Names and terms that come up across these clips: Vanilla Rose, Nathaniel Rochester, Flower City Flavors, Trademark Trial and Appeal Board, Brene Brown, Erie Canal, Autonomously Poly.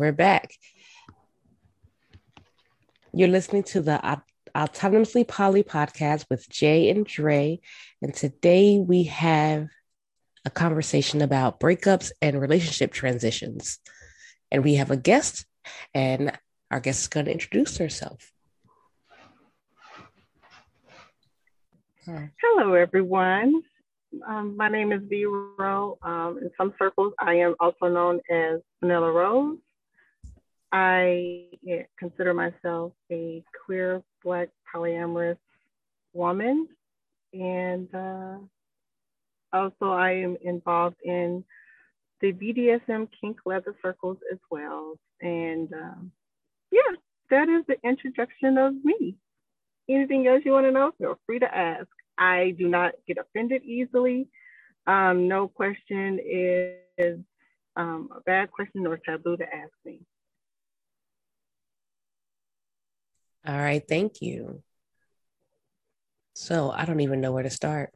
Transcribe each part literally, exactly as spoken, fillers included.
we're back. You're listening to the Autonomously Poly podcast with Jay and Dre. And today we have a conversation about breakups and relationship transitions. And we have a guest, and our guest is going to introduce herself. Hello, everyone. Um, my name is Vero. Um, in some circles, I am also known as Vanilla Rose. I consider myself a queer, Black, polyamorous woman. And uh, also, I am involved in the B D S M kink leather circles as well. And um, yeah, that is the introduction of me. Anything else you want to know? Feel free to ask. I do not get offended easily. Um, no question is um, a bad question or taboo to ask me. All right, thank you. So I don't even know where to start.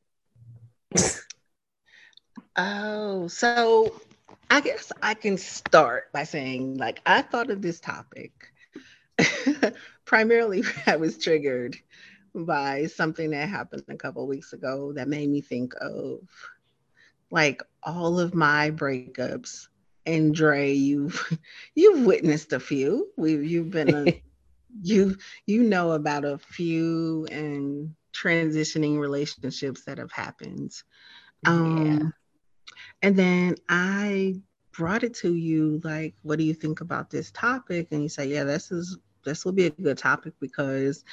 Oh, so I guess I can start by saying, like, I thought of this topic. Primarily, I was triggered by something that happened a couple of weeks ago that made me think of, like, all of my breakups. And Dre, you've you've witnessed a few. We you've been a, you you know about a few and transitioning relationships that have happened. Um, yeah. And then I brought it to you, like, what do you think about this topic? And you say, yeah, this is this will be a good topic because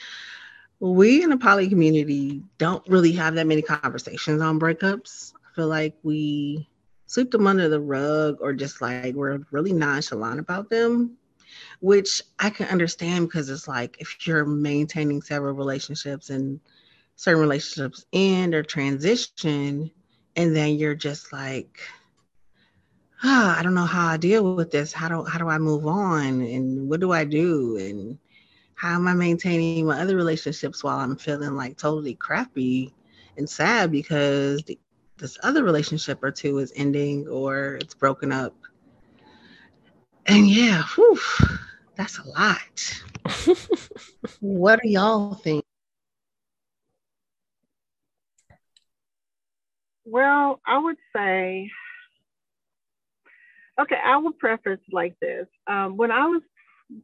we in the poly community don't really have that many conversations on breakups. I feel like we sweep them under the rug, or just, like, we're really nonchalant about them, which I can understand, because it's like, if you're maintaining several relationships and certain relationships end or transition, and then you're just like, oh, I don't know how I deal with this. How do how do I move on? And what do I do? And how am I maintaining my other relationships while I'm feeling, like, totally crappy and sad because the, this other relationship or two is ending or it's broken up? And yeah, whew, that's a lot. What do y'all think? Well, I would say, okay, I will preface like this. Um, when I was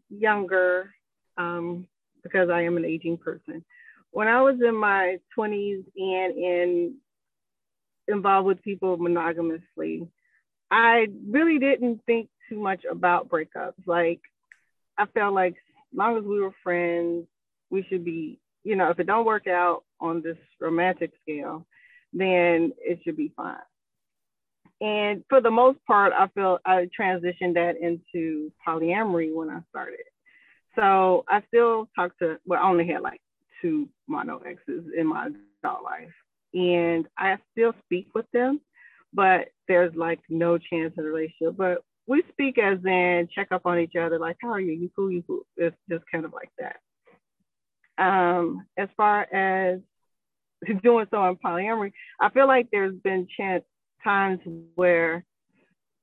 younger, um, because I am an aging person, when I was in my twenties and in involved with people monogamously, I really didn't think too much about breakups. Like, I felt like as long as we were friends, we should be, you know, if it don't work out on this romantic scale, then it should be fine. And for the most part, I feel I transitioned that into polyamory when I started. So I still talk to, well, I only had like two mono exes in my adult life. And I still speak with them, but there's, like, no chance in a relationship. But we speak as in check up on each other, like, how are you? You cool, you cool. It's just kind of like that. Um, as far as doing so in polyamory, I feel like there's been chance times where,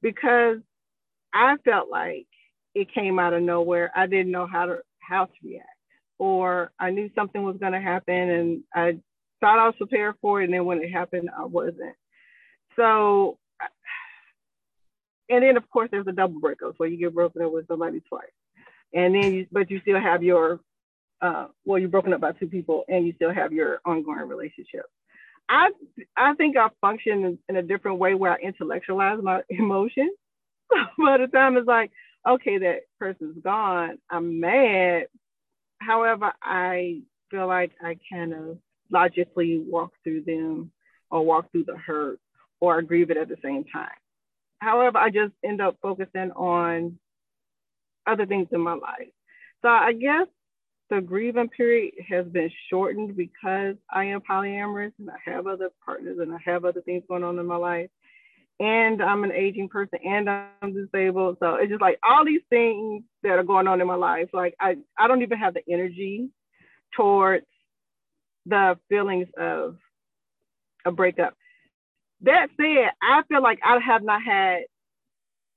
because I felt like it came out of nowhere, I didn't know how to how to react, or I knew something was going to happen and I thought I was prepared for it, and then when it happened, I wasn't. So, and then of course there's the double breakups where you get broken up with somebody twice, and then you, but you still have your uh, well you're broken up by two people and you still have your ongoing relationship. I I think I function in a different way where I intellectualize my emotions. By the time it's like, okay, that person's gone, I'm mad. However, I feel like I kind of logically walk through them, or walk through the hurt, or I grieve it at the same time. However, I just end up focusing on other things in my life. So I guess the grieving period has been shortened because I am polyamorous and I have other partners and I have other things going on in my life. And I'm an aging person and I'm disabled. So it's just like all these things that are going on in my life. Like I, I don't even have the energy towards the feelings of a breakup. That said, I feel like I have not had,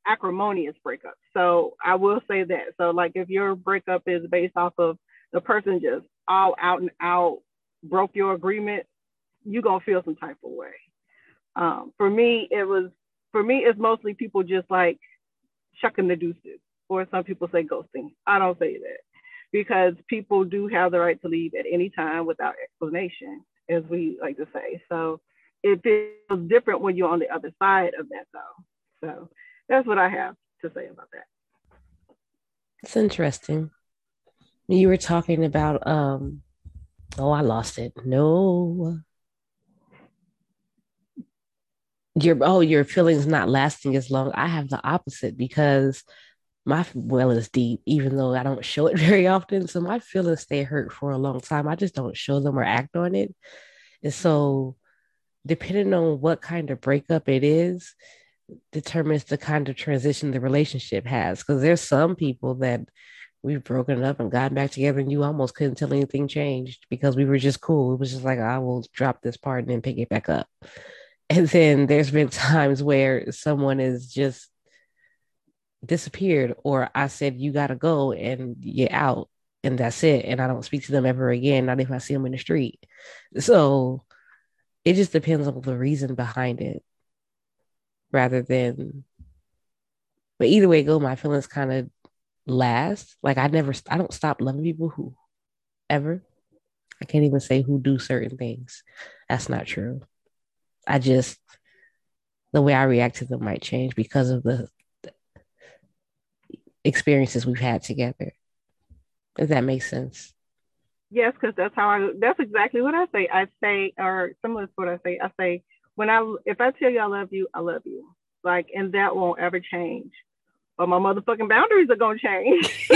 acrimonious breakup. So I will say that. So like if your breakup is based off of the person just all out and out broke your agreement, you're going to feel some type of way. Um, for me, it was, for me, it's mostly people just like shucking the deuces, or some people say ghosting. I don't say that, because people do have the right to leave at any time without explanation, as we like to say. So it feels different when you're on the other side of that though. So that's what I have to say about that. It's interesting. You were talking about, um, oh, I lost it. No. Your, oh, your feelings not lasting as long. I have the opposite, because my well is deep, even though I don't show it very often. So my feelings stay hurt for a long time. I just don't show them or act on it. And so depending on what kind of breakup it is, determines the kind of transition the relationship has. Because there's some people that we've broken up and gotten back together, and you almost couldn't tell anything changed because we were just cool. It was just like, I will drop this part and then pick it back up. And then there's been times where someone is just disappeared, or I said, you got to go and you're out, and that's it. And I don't speak to them ever again, not if I see them in the street. So it just depends on the reason behind it rather than, but either way go, my feelings kind of last. Like I never, I don't stop loving people who ever, I can't even say who do certain things. That's not true. I just, the way I react to them might change because of the, the experiences we've had together. If that makes sense. Yes, because that's how I, that's exactly what I say. I say, or similar to what I say, I say, when I, if I tell you I love you, I love you. Like, and that won't ever change. But my motherfucking boundaries are going to change.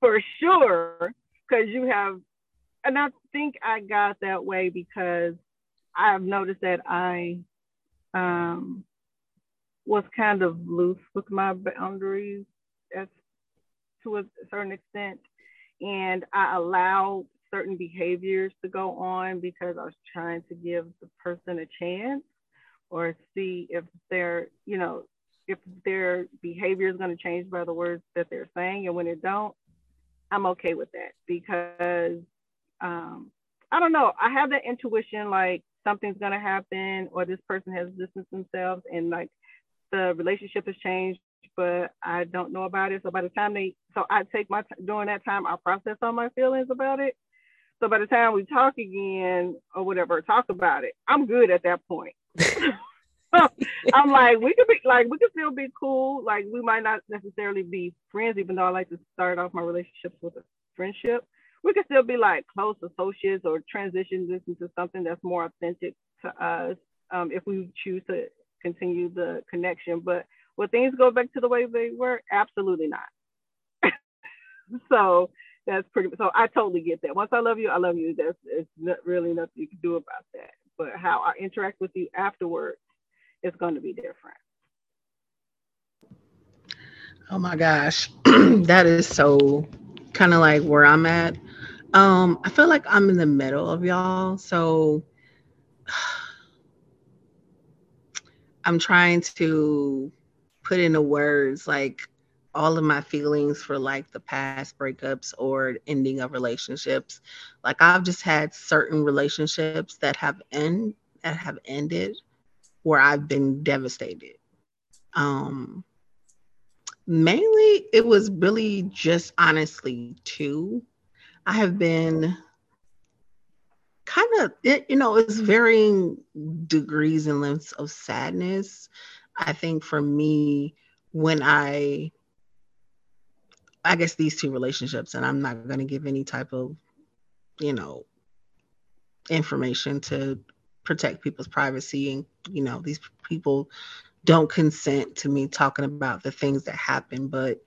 For sure. Because you have, and I think I got that way because I've noticed that I um, was kind of loose with my boundaries as, to a certain extent. And I allowed certain behaviors to go on because I was trying to give the person a chance or see if their, you know, if their behavior is going to change by the words that they're saying. And when it don't, I'm okay with that because um, I don't know. I have that intuition, like, something's going to happen, or this person has distanced themselves and like the relationship has changed, but I don't know about it. So by the time they, so I take my, t- during that time, I process all my feelings about it. So by the time we talk again or whatever, talk about it, I'm good at that point. I'm like, we could be like, we could still be cool. Like we might not necessarily be friends, even though I like to start off my relationships with a friendship. We could still be like close associates or transition this into something that's more authentic to us um, if we choose to continue the connection. But will things go back to the way they were? Absolutely not. So that's pretty, so I totally get that. Once I love you, I love you. That's, it's not really nothing you can do about that. But how I interact with you afterwards is going to be different. Oh my gosh. That is so kind of like where I'm at. Um, I feel like I'm in the middle of y'all. So I'm trying to put into words like all of my feelings for like the past breakups or ending of relationships. Like I've just had certain relationships that have end that have ended where I've been devastated. Um, mainly it was really just honestly two. I have been kind of, you know, it's varying degrees and lengths of sadness. I think for me, when I, I guess these two relationships, and I'm not going to give any type of, you know, information to protect people's privacy. And, you know, these people don't consent to me talking about the things that happen. But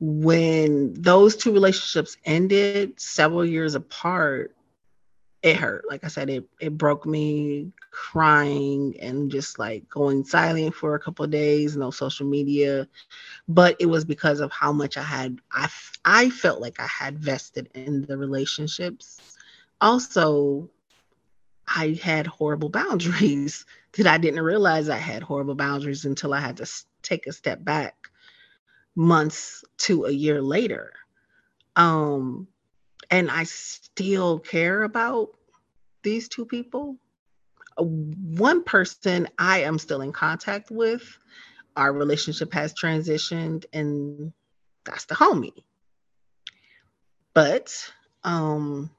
when those two relationships ended several years apart, it hurt. Like I said, it it broke me, crying and just like going silent for a couple of days, no social media. But it was because of how much I had, I, I felt like I had vested in the relationships. Also, I had horrible boundaries. because I didn't realize I had horrible boundaries until I had to take a step back months to a year later. Um, and I still care about these two people. One person I am still in contact with. Our relationship has transitioned, and that's the homie. But um,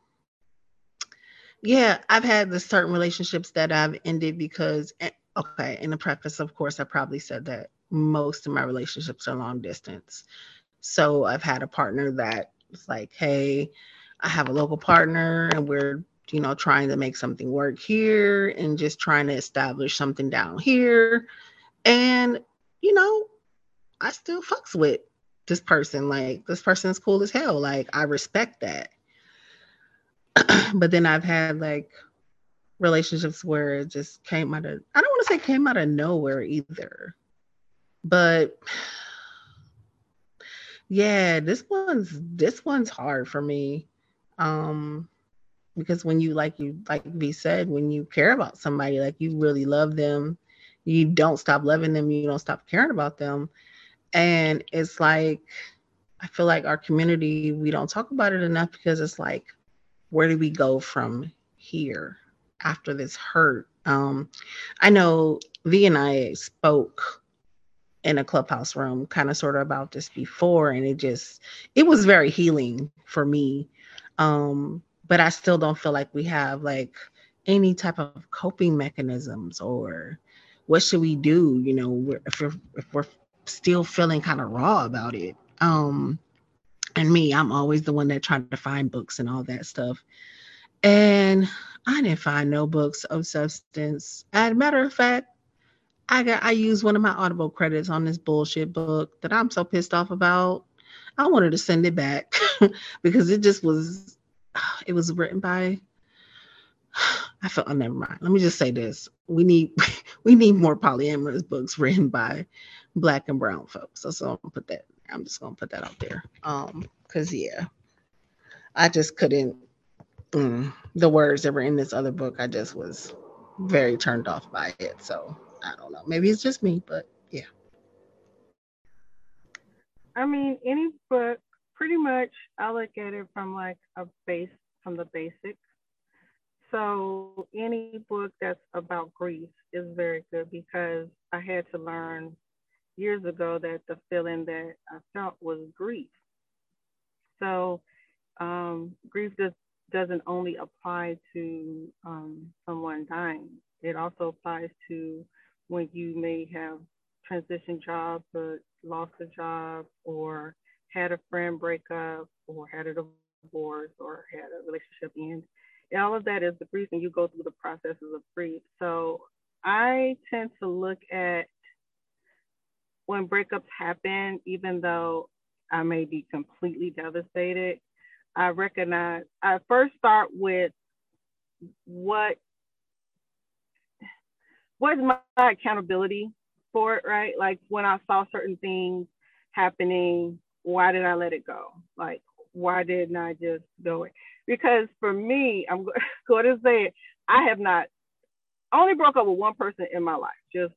yeah, I've had the certain relationships that I've ended because, okay, in the preface, of course, I probably said that most of my relationships are long distance. So I've had a partner that was like, hey, I have a local partner and we're, you know, trying to make something work here and just trying to establish something down here. And, you know, I still fucks with this person. Like, this person's cool as hell. Like, I respect that. But then I've had, like, relationships where it just came out of, I don't want to say came out of nowhere either. But, yeah, this one's, this one's hard for me. Um, because when you, like you, like V said, when you care about somebody, like, you really love them. You don't stop loving them. You don't stop caring about them. And it's like, I feel like our community, we don't talk about it enough because it's like, where do we go from here after this hurt? Um, I know V and I spoke in a Clubhouse room kind of sort of about this before, and it just, it was very healing for me. Um, but I still don't feel like we have like any type of coping mechanisms or what should we do, you know, if we're, if we're still feeling kind of raw about it. Um, and me, I'm always the one that tried to find books and all that stuff. And I didn't find no books of substance. As a matter of fact, I got, I used one of my Audible credits on this bullshit book that I'm so pissed off about. I wanted to send it back because it just was, it was written by, I felt, oh, never mind. Let me just say this. We need we need more polyamorous books written by Black and brown folks. So, so I'm gonna put that, I'm just gonna put that out there. Um, because yeah, I just couldn't mm, the words that were in this other book, I just was very turned off by it. So I don't know. Maybe it's just me, but yeah. I mean, any book, pretty much I look at it from like a base from the basics. So any book that's about grief is very good because I had to learn years ago that the feeling that I felt was grief. So um, grief does, doesn't only apply to um, someone dying. It also applies to when you may have transitioned jobs but lost a job or had a friend break up or had a divorce or had a relationship end. All of that is the grief, and you go through the processes of grief. So I tend to look at when breakups happen, even though I may be completely devastated, I recognize, I first start with what what's my accountability for it, right? Like when I saw certain things happening, why did I let it go? Like, why didn't I just do it? Because for me, I'm going to say it, I have not, I only broke up with one person in my life, just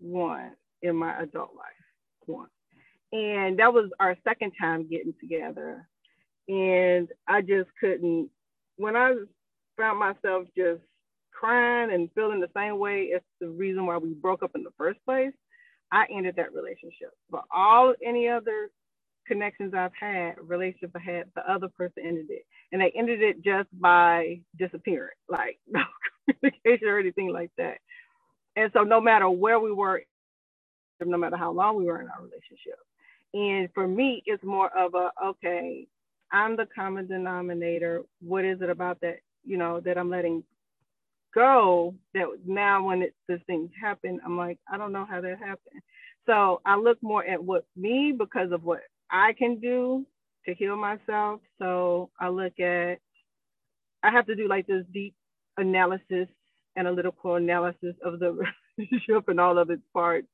one in my adult life, one. And that was our second time getting together. And I just couldn't, when I found myself just crying and feeling the same way as the reason why we broke up in the first place, I ended that relationship. But all, any other connections I've had, relationships I had, the other person ended it. And they ended it just by disappearing, like no communication or anything like that. And so no matter where we were, no matter how long we were in our relationship. And for me, it's more of a, okay, I'm the common denominator. What is it about that, you know, that I'm letting go that now when it, this thing happened, I'm like, I don't know how that happened. So I look more at what me because of what I can do to heal myself. So I look at, I have to do like this deep analysis, analytical analysis of the relationship and all of its parts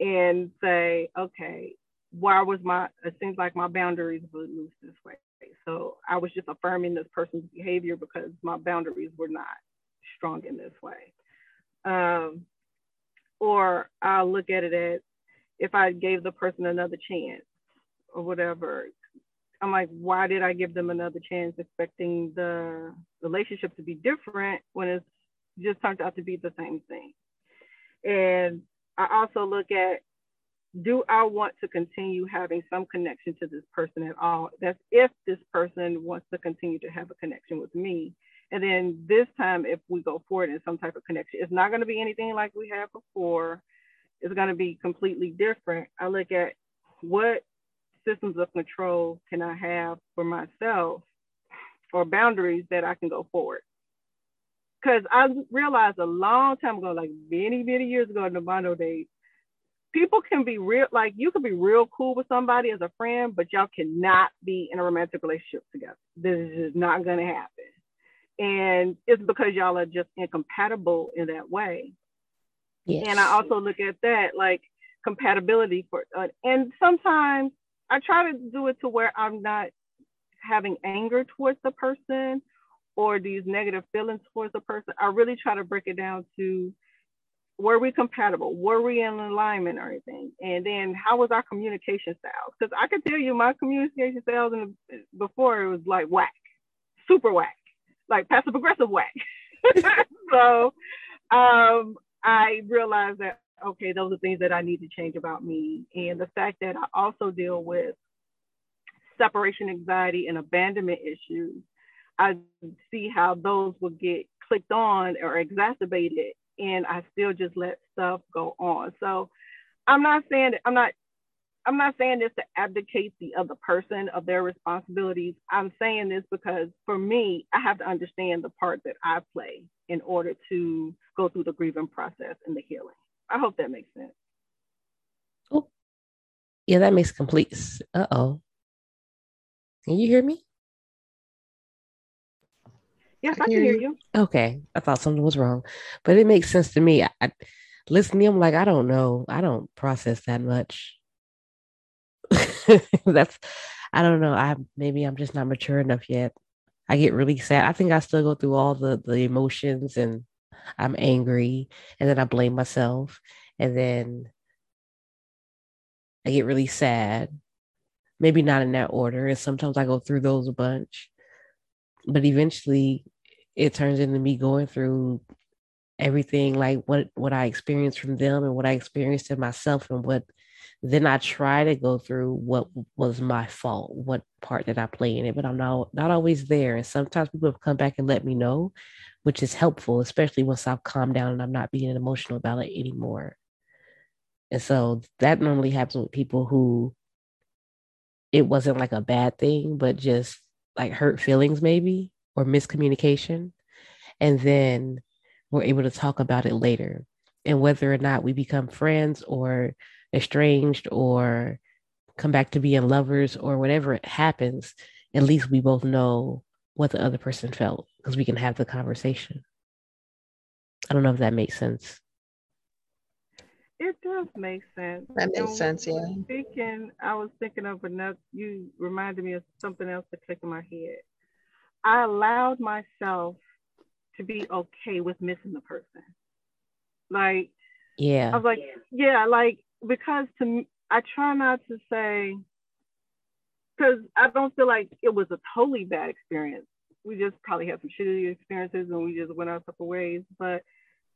and say, okay, why was my, it seems like my boundaries were loose this way. So I was just affirming this person's behavior because my boundaries were not strong in this way. Um, or I'll look at it as if I gave the person another chance or whatever. I'm like, why did I give them another chance expecting the relationship to be different when it's just turned out to be the same thing? And I also look at, do I want to continue having some connection to this person at all? That's if this person wants to continue to have a connection with me. And then this time, if we go forward in some type of connection, it's not going to be anything like we had before. It's going to be completely different. I look at what systems of control can I have for myself or boundaries that I can go forward. Because I realized a long time ago, like many, many years ago in the mono days, people can be real, like you can be real cool with somebody as a friend, but y'all cannot be in a romantic relationship together. This is not going to happen. And it's because y'all are just incompatible in that way. Yes. And I also look at that, like compatibility for, uh, and sometimes I try to do it to where I'm not having anger towards the person or these negative feelings towards the person. I really try to break it down to, were we compatible? Were we in alignment or anything? And then how was our communication style? Because I can tell you my communication styles in the, before it was like whack, super whack, like passive aggressive whack. So um, I realized that, okay, those are things that I need to change about me. And the fact that I also deal with separation anxiety and abandonment issues, I see how those will get clicked on or exacerbated, and I still just let stuff go on. So I'm not saying that, I'm not I'm not saying this to abdicate the other person of their responsibilities. I'm saying this because for me, I have to understand the part that I play in order to go through the grieving process and the healing. I hope that makes sense. Oh, yeah, that makes complete sense. Uh-oh. Can you hear me? Yes, I can hear you. Okay. I thought something was wrong, but it makes sense to me. I, I, listening, I'm like, I don't know. I don't process that much. That's, I don't know. I maybe I'm just not mature enough yet. I get really sad. I think I still go through all the, the emotions, and I'm angry, and then I blame myself, and then I get really sad. Maybe not in that order. And sometimes I go through those a bunch. But eventually it turns into me going through everything, like what, what I experienced from them and what I experienced in myself, and what then I try to go through what was my fault, what part that I play in it, but I'm not, not always there. And sometimes people have come back and let me know, which is helpful, especially once I've calmed down and I'm not being emotional about it anymore. And so that normally happens with people who it wasn't like a bad thing, but just like hurt feelings maybe, or miscommunication. And then we're able to talk about it later. And whether or not we become friends or estranged or come back to being lovers or whatever it happens, at least we both know what the other person felt because we can have the conversation. I don't know if that makes sense. It does make sense. That makes and sense, yeah. Speaking, I was thinking of another, you reminded me of something else that clicked in my head. I allowed myself to be okay with missing the person. Like, yeah. I was like, yeah, yeah like, because to me, I try not to say, because I don't feel like it was a totally bad experience. We just probably had some shitty experiences and we just went our separate ways. But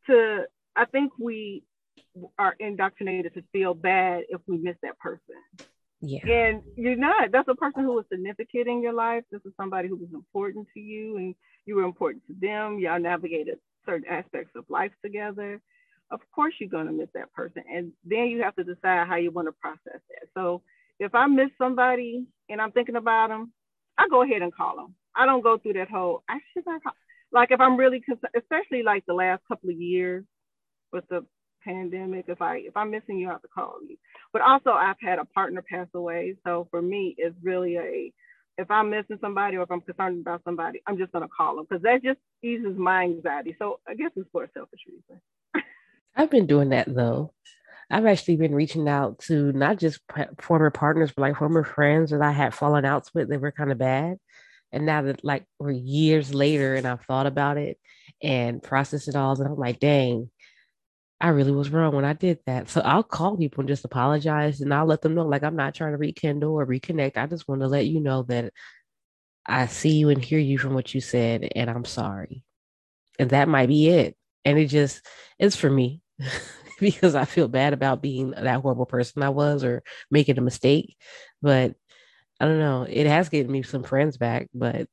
to, I think we, are indoctrinated to feel bad if we miss that person. Yeah. And you're not. That's a person who was significant in your life. This is somebody who was important to you and you were important to them. Y'all navigated certain aspects of life together. Of course you're going to miss that person. And then you have to decide how you want to process that. So if I miss somebody and I'm thinking about them, I go ahead and call them. I don't go through that whole, I should not call. Like if I'm really, especially like the last couple of years with the pandemic, if I if I'm missing you, I have to call you. But also I've had a partner pass away, so for me it's really a, if I'm missing somebody or if I'm concerned about somebody, I'm just gonna call them because that just eases my anxiety. So I guess it's for a selfish reason. I've been doing that though. I've actually been reaching out to not just p- former partners, but like former friends that I had fallen outs with that were kind of bad, and now that like we're years later and I've thought about it and processed it all, and I'm like, dang, I really was wrong when I did that. So I'll call people and just apologize, and I'll let them know, like, I'm not trying to rekindle or reconnect. I just want to let you know that I see you and hear you from what you said, and I'm sorry. And that might be it. And it just, it's for me because I feel bad about being that horrible person I was or making a mistake. But I don't know. It has given me some friends back, but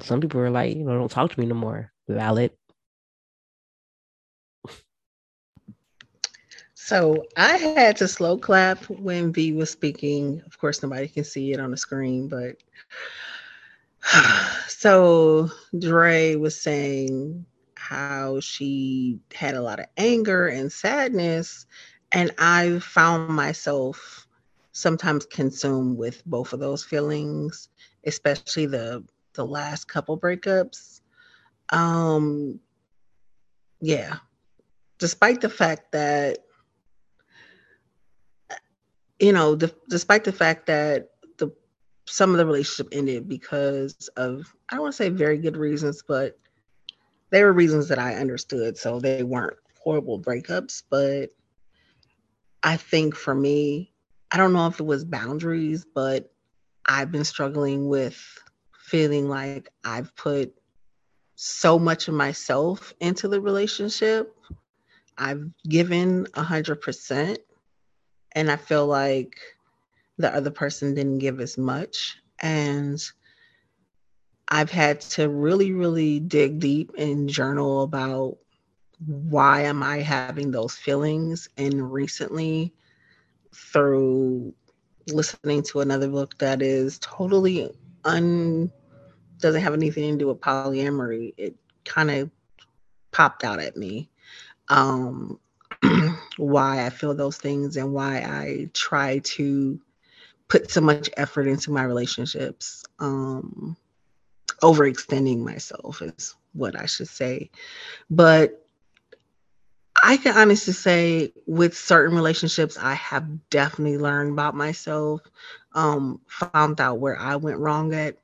some people are like, you know, don't talk to me no more. Valid. So I had to slow clap when V was speaking. Of course, nobody can see it on the screen, but so Dre was saying how she had a lot of anger and sadness. And I found myself sometimes consumed with both of those feelings, especially the, the last couple breakups. Um, yeah. Despite the fact that You know, the, despite the fact that the some of the relationship ended because of, I don't want to say very good reasons, but they were reasons that I understood. So they weren't horrible breakups. But I think for me, I don't know if it was boundaries, but I've been struggling with feeling like I've put so much of myself into the relationship. I've given one hundred percent. And I feel like the other person didn't give as much. And I've had to really, really dig deep and journal about why am I having those feelings. And recently, through listening to another book that is totally un, doesn't have anything to do with polyamory, it kind of popped out at me. Um, why I feel those things and why I try to put so much effort into my relationships. Um, overextending myself is what I should say. But I can honestly say with certain relationships, I have definitely learned about myself, um, found out where I went wrong at.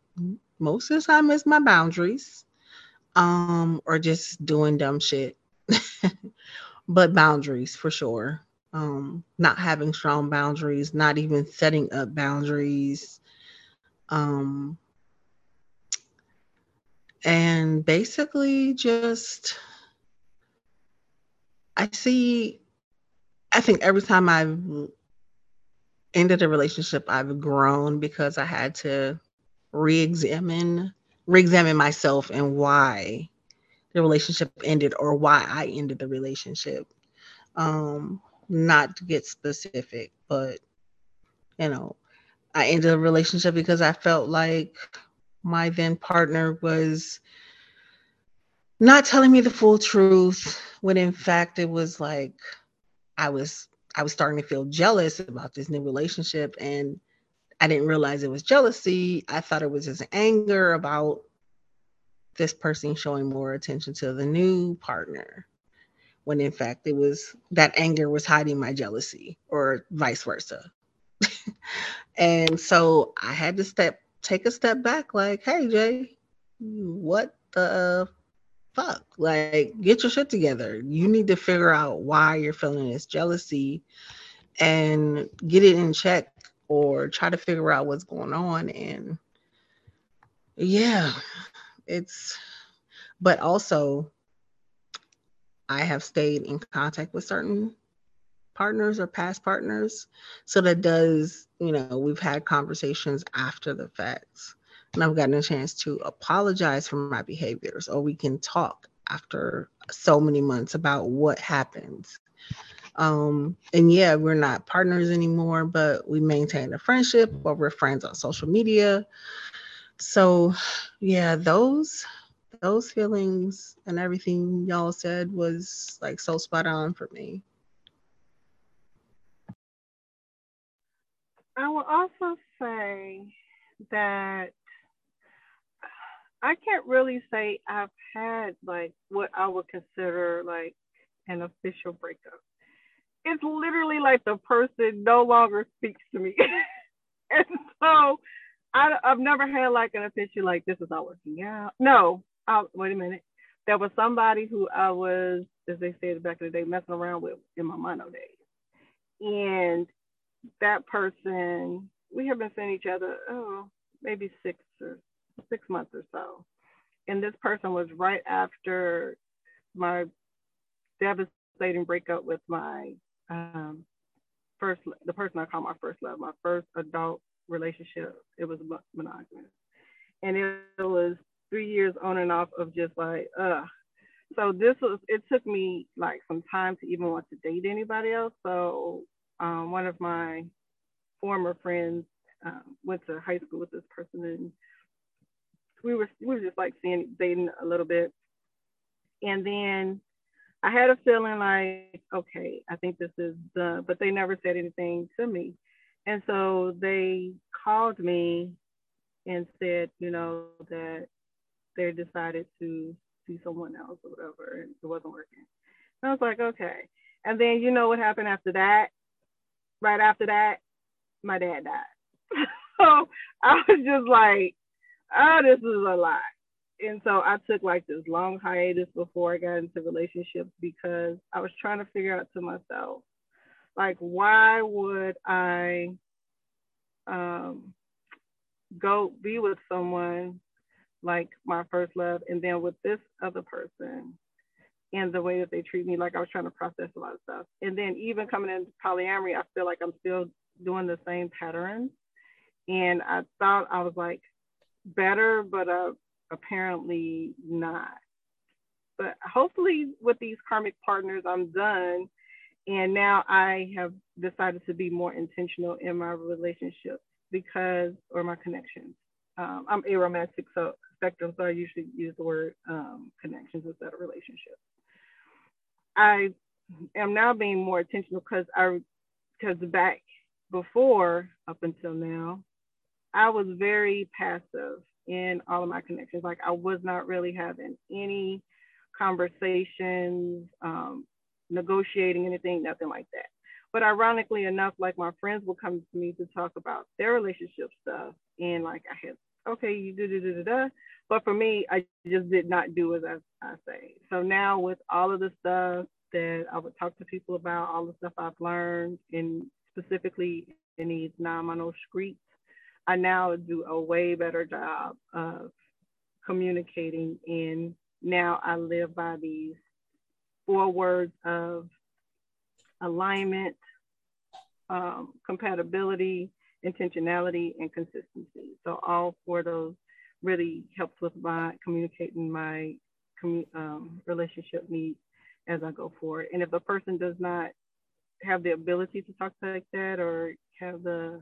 Most of the time is my boundaries, um, or just doing dumb shit. But boundaries for sure. Um, not having strong boundaries, not even setting up boundaries. Um, and basically just, I see, I think every time I've ended a relationship, I've grown because I had to re-examine, re-examine myself and why the relationship ended or why I ended the relationship. Um, not to get specific, but, you know, I ended a relationship because I felt like my then partner was not telling me the full truth when in fact it was like I was I was starting to feel jealous about this new relationship, and I didn't realize it was jealousy. I thought it was just anger about this person showing more attention to the new partner, when in fact it was that anger was hiding my jealousy, or vice versa. And so I had to step, take a step back, like, hey, Jay, what the fuck? Like, get your shit together. You need to figure out why you're feeling this jealousy and get it in check, or try to figure out what's going on. And yeah. It's, but also I have stayed in contact with certain partners or past partners. So that does, you know, we've had conversations after the fact, and I've gotten a chance to apologize for my behaviors, or we can talk after so many months about what happened. Um, and yeah, we're not partners anymore, but we maintain a friendship, or we're friends on social media. So, yeah, those those feelings and everything y'all said was like so spot on for me. I will also say that I can't really say I've had like what I would consider like an official breakup. It's literally like the person no longer speaks to me. And so I, I've never had like an official, like, this is not working out. No, I, wait a minute. There was somebody who I was as they said back in the day, messing around with in my mono days. And that person, we have been seeing each other, oh, maybe six or six months or so. And this person was right after my devastating breakup with my um, first, the person I call my first love, my first adult relationship. It was monogamous. And it was three years on and off of just like, ugh. So this was, it took me like some time to even want to date anybody else. So um, one of my former friends um, went to high school with this person, and we were we were just like seeing, dating a little bit. And then I had a feeling like, okay, I think this is the, but they never said anything to me. And so they called me and said, you know, that they decided to see someone else or whatever, and it wasn't working. And I was like, okay. And then you know what happened after that? Right after that, my dad died. So I was just like, oh, this is a lot. And so I took like this long hiatus before I got into relationships, because I was trying to figure out to myself, like, why would I um, go be with someone like my first love, and then with this other person, and the way that they treat me. Like, I was trying to process a lot of stuff. And then even coming into polyamory, I feel like I'm still doing the same patterns. And I thought I was like better, but uh, apparently not. But hopefully with these karmic partners, I'm done. And now I have decided to be more intentional in my relationships, because, or my connections. Um, I'm aromantic, so spectrum, so I usually use the word um, connections instead of relationships. I am now being more intentional, because I, because back before, up until now, I was very passive in all of my connections. Like, I was not really having any conversations, um, negotiating anything, nothing like that. But ironically enough, like, my friends would come to me to talk about their relationship stuff. And like, I had, okay, you do, do, do, do, do. But for me, I just did not do as I, I say. So now with all of the stuff that I would talk to people about, all the stuff I've learned, and specifically in these non-mono streets, I now do a way better job of communicating. And now I live by these four words of alignment, um, compatibility, intentionality, and consistency. So all four of those really helps with my communicating my commu um, relationship needs as I go forward. And if a person does not have the ability to talk like that, or have the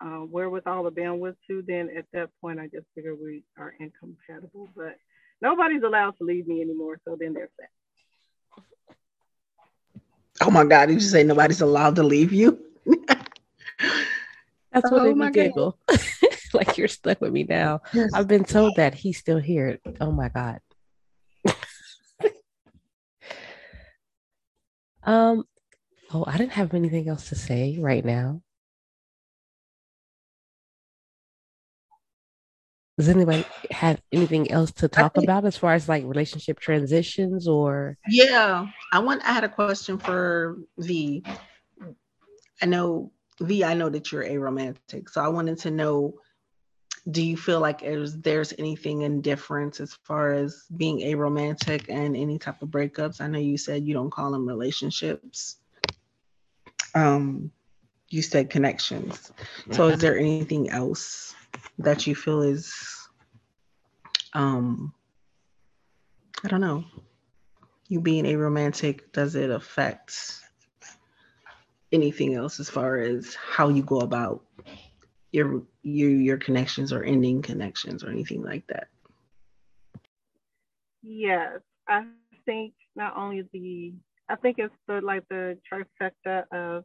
uh, wherewithal, the bandwidth to, then at that point, I just figure we are incompatible. But nobody's allowed to leave me anymore, so then they're sad. Oh my God, did you say nobody's allowed to leave you? That's what made me giggle. Like, you're stuck with me now. Yes. I've been told that he's still here. Oh my God. um. Oh, I didn't have anything else to say right now. Does anybody have anything else to talk think, about as far as like relationship transitions or? Yeah, I want. I had a question for V. I know. V, I know that you're aromantic, so I wanted to know, do you feel like there's, there's anything in difference as far as being aromantic and any type of breakups? I know you said you don't call them relationships. Um, you said connections. So is there anything else that you feel is, um, I don't know, you being aromantic, does it affect anything else as far as how you go about your your your connections or ending connections or anything like that? Yes, I think not only the, I think it's the like the trifecta of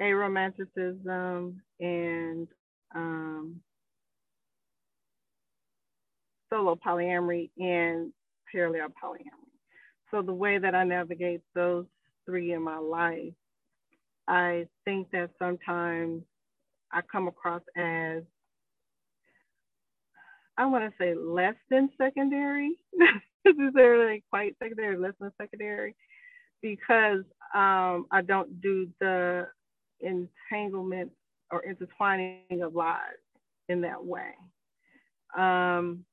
aromanticism and um, solo polyamory and parallel polyamory. So the way that I navigate those three in my life, I think that sometimes I come across as, I want to say less than secondary, is there like quite secondary, less than secondary, because um, I don't do the entanglement or intertwining of lives in that way. Um,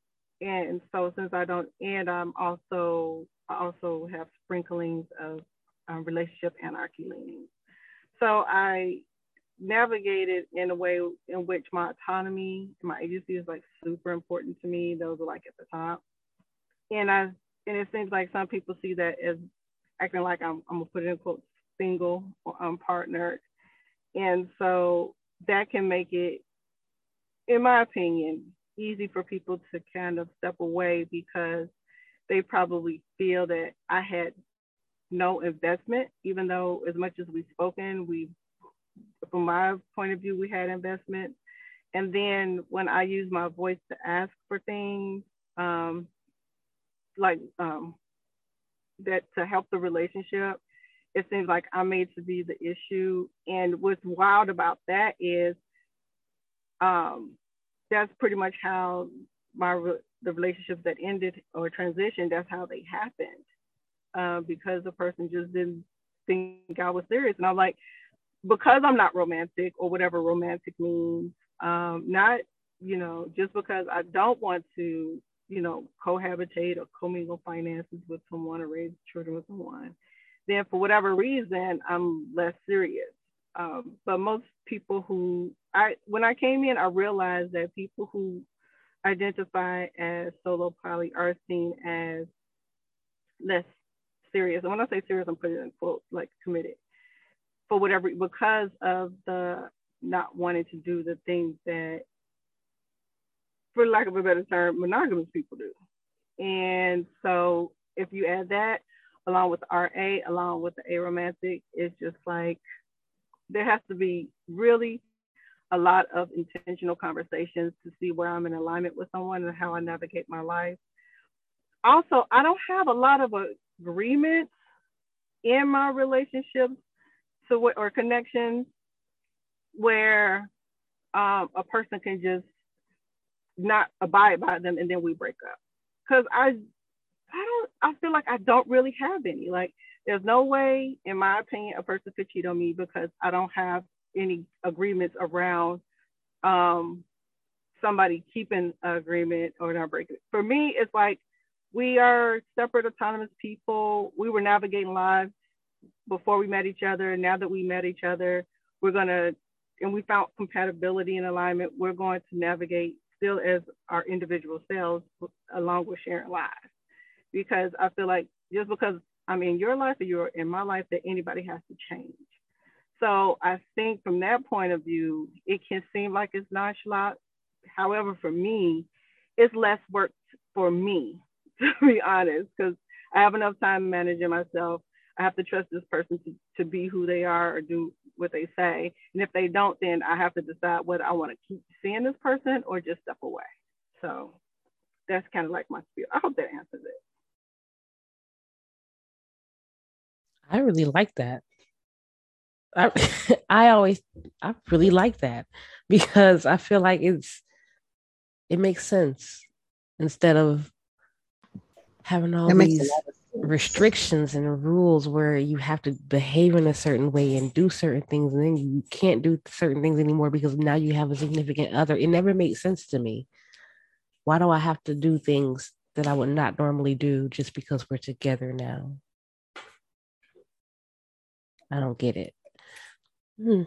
and so since I don't end, I'm also, I also have sprinklings of um, relationship anarchy leanings. So I navigated in a way in which my autonomy, my agency is like super important to me. Those are like at the top. And I, and it seems like some people see that as acting like I'm, I'm gonna put it in quotes, single or unpartnered. And so that can make it, in my opinion, easy for people to kind of step away, because they probably feel that I had no investment, even though as much as we've spoken, we, from my point of view, we had investment. And then when I use my voice to ask for things, um, like um, that to help the relationship, it seems like I'm made to be the issue. And what's wild about that is, um, that's pretty much how my the relationships that ended or transitioned, that's how they happened, uh, because the person just didn't think I was serious. And I'm like, because I'm not romantic, or whatever romantic means, um, not, you know, just because I don't want to, you know, cohabitate or commingle finances with someone or raise children with someone, then for whatever reason, I'm less serious. Um, but most people who, I when I came in, I realized that people who identify as solo poly are seen as less serious. And when I say serious, I'm putting it in quotes, like committed. For whatever, because of the not wanting to do the things that, for lack of a better term, monogamous people do. And so if you add that, along with R A, along with the aromantic, it's just like, there has to be really a lot of intentional conversations to see where I'm in alignment with someone and how I navigate my life. Also, I don't have a lot of agreements in my relationships to what, or connections where um, a person can just not abide by them and then we break up. Cause I, I don't, I feel like I don't really have any. Like, there's no way, in my opinion, a person could cheat on me because I don't have any agreements around um, somebody keeping an agreement or not breaking it. For me, it's like, we are separate, autonomous people. We were navigating lives before we met each other. Now that we met each other, we're gonna, and we found compatibility and alignment, we're going to navigate still as our individual selves along with sharing lives. Because I feel like just because I'm in your life or you're in my life, that anybody has to change. So I think from that point of view, it can seem like it's nonchalant. However, for me, it's less work for me, to be honest, because I have enough time managing myself. I have to trust this person to, to be who they are or do what they say. And if they don't, then I have to decide whether I want to keep seeing this person or just step away. So that's kind of like my spiel. I hope that answers it. I really like that. I I always, I really like that, because I feel like it's, it makes sense instead of having all these restrictions and rules where you have to behave in a certain way and do certain things, and then you can't do certain things anymore because now you have a significant other. It never made sense to me. Why do I have to do things that I would not normally do just because we're together now? I don't get it. Hmm.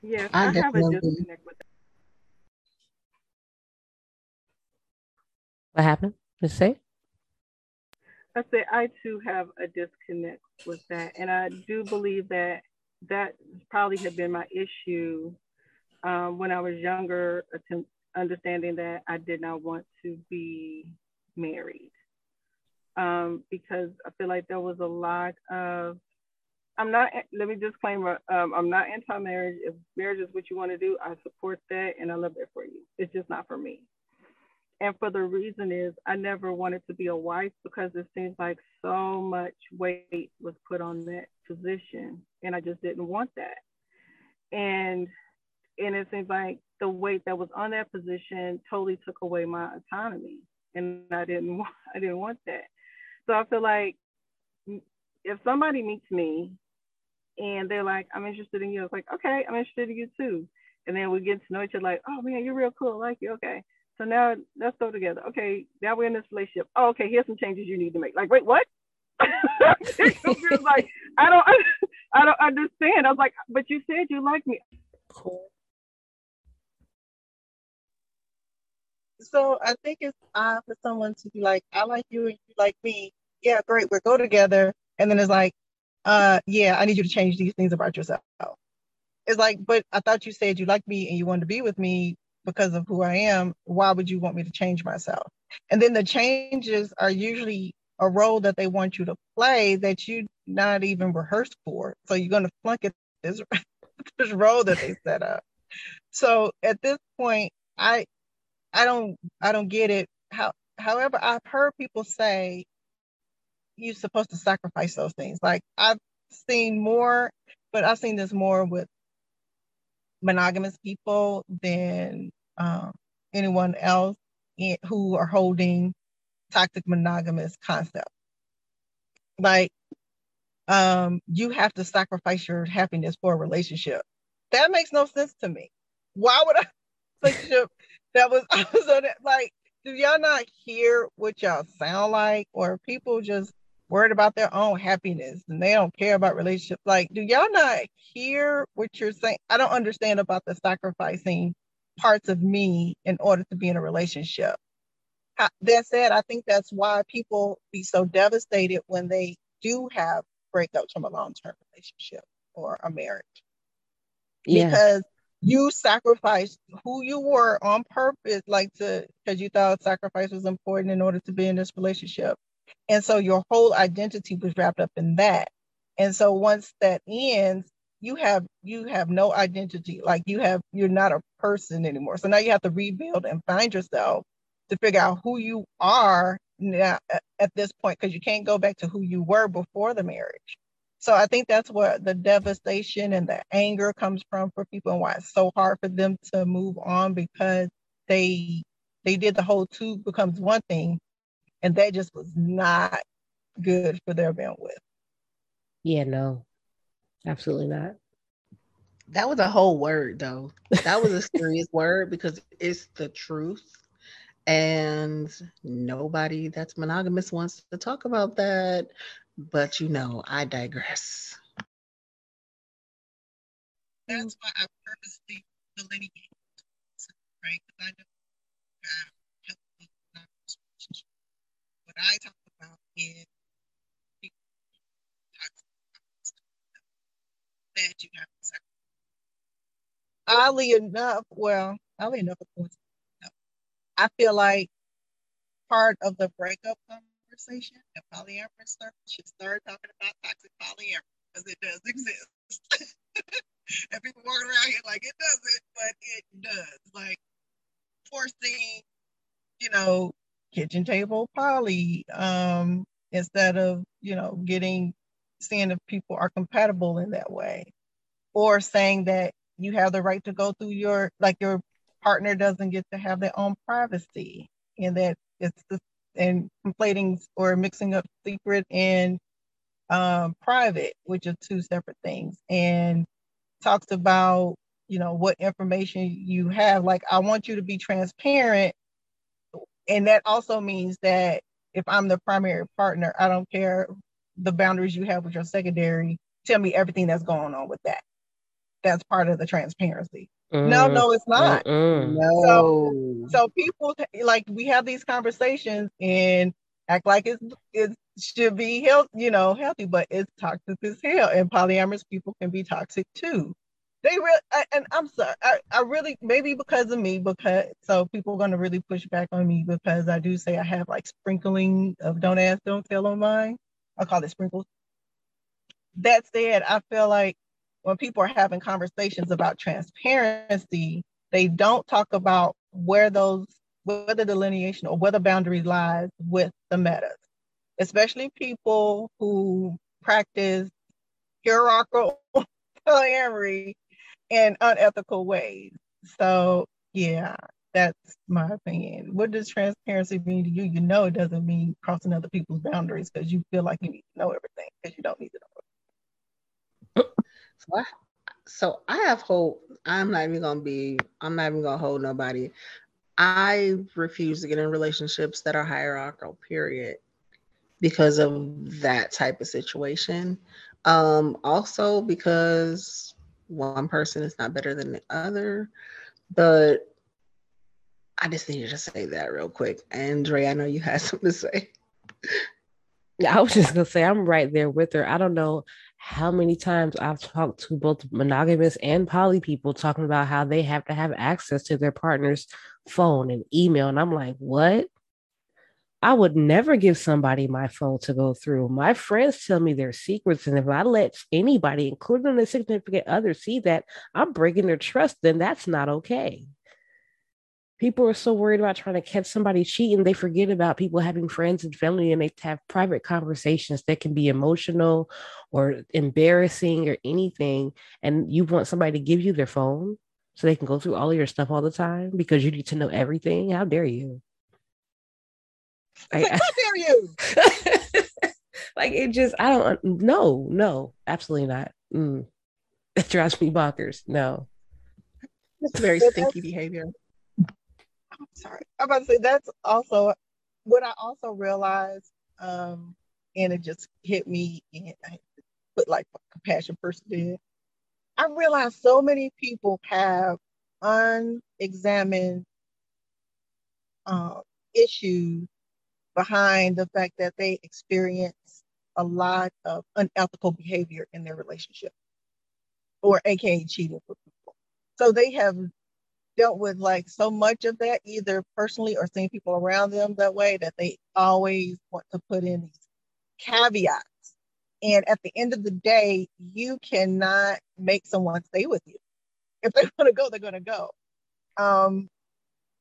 Yes, I, I have a disconnect with that. What happened? Just say? I say I too have a disconnect with that. And I do believe that that probably had been my issue um, when I was younger, attempt, understanding that I did not want to be married. Um, because I feel like there was a lot of, I'm not, let me disclaimer, um, I'm not anti-marriage. If marriage is what you want to do, I support that and I love that for you. It's just not for me. And for the reason is, I never wanted to be a wife because it seems like so much weight was put on that position and I just didn't want that. And And it seems like the weight that was on that position totally took away my autonomy, and I didn't want, I didn't want that. So I feel like if somebody meets me and they're like, I'm interested in you, it's like, okay, I'm interested in you too. And then we get to know each other like, oh man, you're real cool, I like you, okay. So now let's go together. Okay, now we're in this relationship. Oh, okay, here's some changes you need to make. Like, wait, what? Like, I don't, I don't understand. I was like, but you said you like me. Cool. So I think it's odd for someone to be like, I like you and you like me. Yeah, great, we'll go together. And then it's like, uh, yeah, I need you to change these things about yourself. It's like, but I thought you said you liked me and you wanted to be with me because of who I am. Why would you want me to change myself? And then the changes are usually a role that they want you to play that you not even rehearsed for. So you're going to flunk it this, this role that they set up. So at this point, I I don't I don't get it. How, however, I've heard people say you're supposed to sacrifice those things. Like I've seen more, but I've seen this more with monogamous people than um, anyone else in, who are holding toxic monogamous concept. Like um, you have to sacrifice your happiness for a relationship. That makes no sense to me. Why would I relationship that was, I was on it, like, do y'all not hear what y'all sound like? Or are people just worried about their own happiness and they don't care about relationships? Like, do y'all not hear what you're saying? I don't understand about the sacrificing parts of me in order to be in a relationship. That said, I think that's why people be so devastated when they do have breakups from a long-term relationship or a marriage. Yeah. Because you sacrificed who you were on purpose, like to, because you thought sacrifice was important in order to be in this relationship. And so your whole identity was wrapped up in that. And so once that ends, you have, you have no identity. Like you have, you're not a person anymore. So now you have to rebuild and find yourself to figure out who you are now at this point, because you can't go back to who you were before the marriage. So I think that's where the devastation and the anger comes from for people, and why it's so hard for them to move on, because they they did the whole two becomes one thing, and that just was not good for their bandwidth. Yeah, no, absolutely not. That was a whole word, though. That was a serious word, because it's the truth. And nobody that's monogamous wants to talk about that. But, you know, I digress. That's why I purposely delineate, right? Because I know um, what I talk about is that you have to sacrifice. Oddly enough, well, oddly enough, of course, I feel like part of the breakup conversation, the polyamorous circle, should start talking about toxic polyamory, because it does exist. And people walking around here like, it doesn't, but it does. Like forcing, you know, kitchen table poly um, instead of, you know, getting, seeing if people are compatible in that way. Or saying that you have the right to go through your, like your, partner doesn't get to have their own privacy, and that it's the, and conflating or mixing up secret and um, private, which are two separate things, and talks about, you know, what information you have. Like, I want you to be transparent, and that also means that if I'm the primary partner, I don't care the boundaries you have with your secondary, tell me everything that's going on with that. That's part of the transparency. Mm, no, no, it's not. Mm, no. So, so people, like, we have these conversations and act like it, it should be health, you know, healthy, but it's toxic as hell. And polyamorous people can be toxic too. They really, I, and I'm sorry, I, I really, maybe because of me, because so people are going to really push back on me, because I do say I have like sprinkling of don't ask, don't tell on mine. I call it sprinkles. That said, I feel like when people are having conversations about transparency, they don't talk about where those, where the delineation or where the boundary lies with the metas, especially people who practice hierarchical polyamory. in unethical ways. So yeah, that's my opinion. What does transparency mean to you? You know, it doesn't mean crossing other people's boundaries because you feel like you need to know everything, because you don't need to know everything. So I, so I have hope. I'm not even gonna be, I'm not even gonna hold nobody. I refuse to get in relationships that are hierarchical, period, because of that type of situation. Um, also because one person is not better than the other, but I just needed to say that real quick. Andre, I know you had something to say. Yeah, I was just gonna say, I'm right there with her. I don't know how many times I've talked to both monogamous and poly people talking about how they have to have access to their partner's phone and email. And I'm like, what? I would never give somebody my phone to go through. My friends tell me their secrets. And if I let anybody, including the significant other, see that, I'm breaking their trust. Then that's not okay. People are so worried about trying to catch somebody cheating, they forget about people having friends and family, and they have private conversations that can be emotional or embarrassing or anything. And you want somebody to give you their phone so they can go through all of your stuff all the time because you need to know everything? How dare you? Like, like, how dare you? Like, it just, I don't, no, no, absolutely not. Mm. That drives me bonkers. No. That's very stinky behavior. I'm sorry. I'm about to say, that's also what I also realized, um, and it just hit me, and I put like what Compassion Person did. I realized so many people have unexamined uh, issues behind the fact that they experience a lot of unethical behavior in their relationship, or A K A cheating for people. So they have dealt with like so much of that, either personally or seeing people around them that way, that they always want to put in these caveats. And at the end of the day, you cannot make someone stay with you. If they want to go, they're going to go. Um,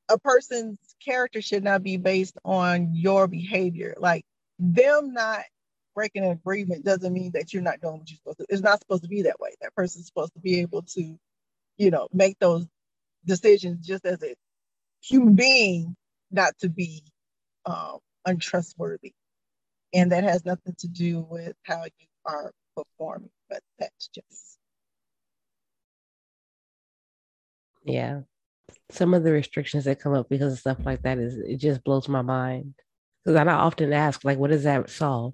a person's character should not be based on your behavior. Like, them not breaking an agreement doesn't mean that you're not doing what you're supposed to. It's not supposed to be that way. That person's supposed to be able to, you know, make those decisions just as a human being, not to be um, untrustworthy. And that has nothing to do with how you are performing, but that's just. Yeah. Some of the restrictions that come up because of stuff like that is, it just blows my mind. Because I often ask, like, what does that solve?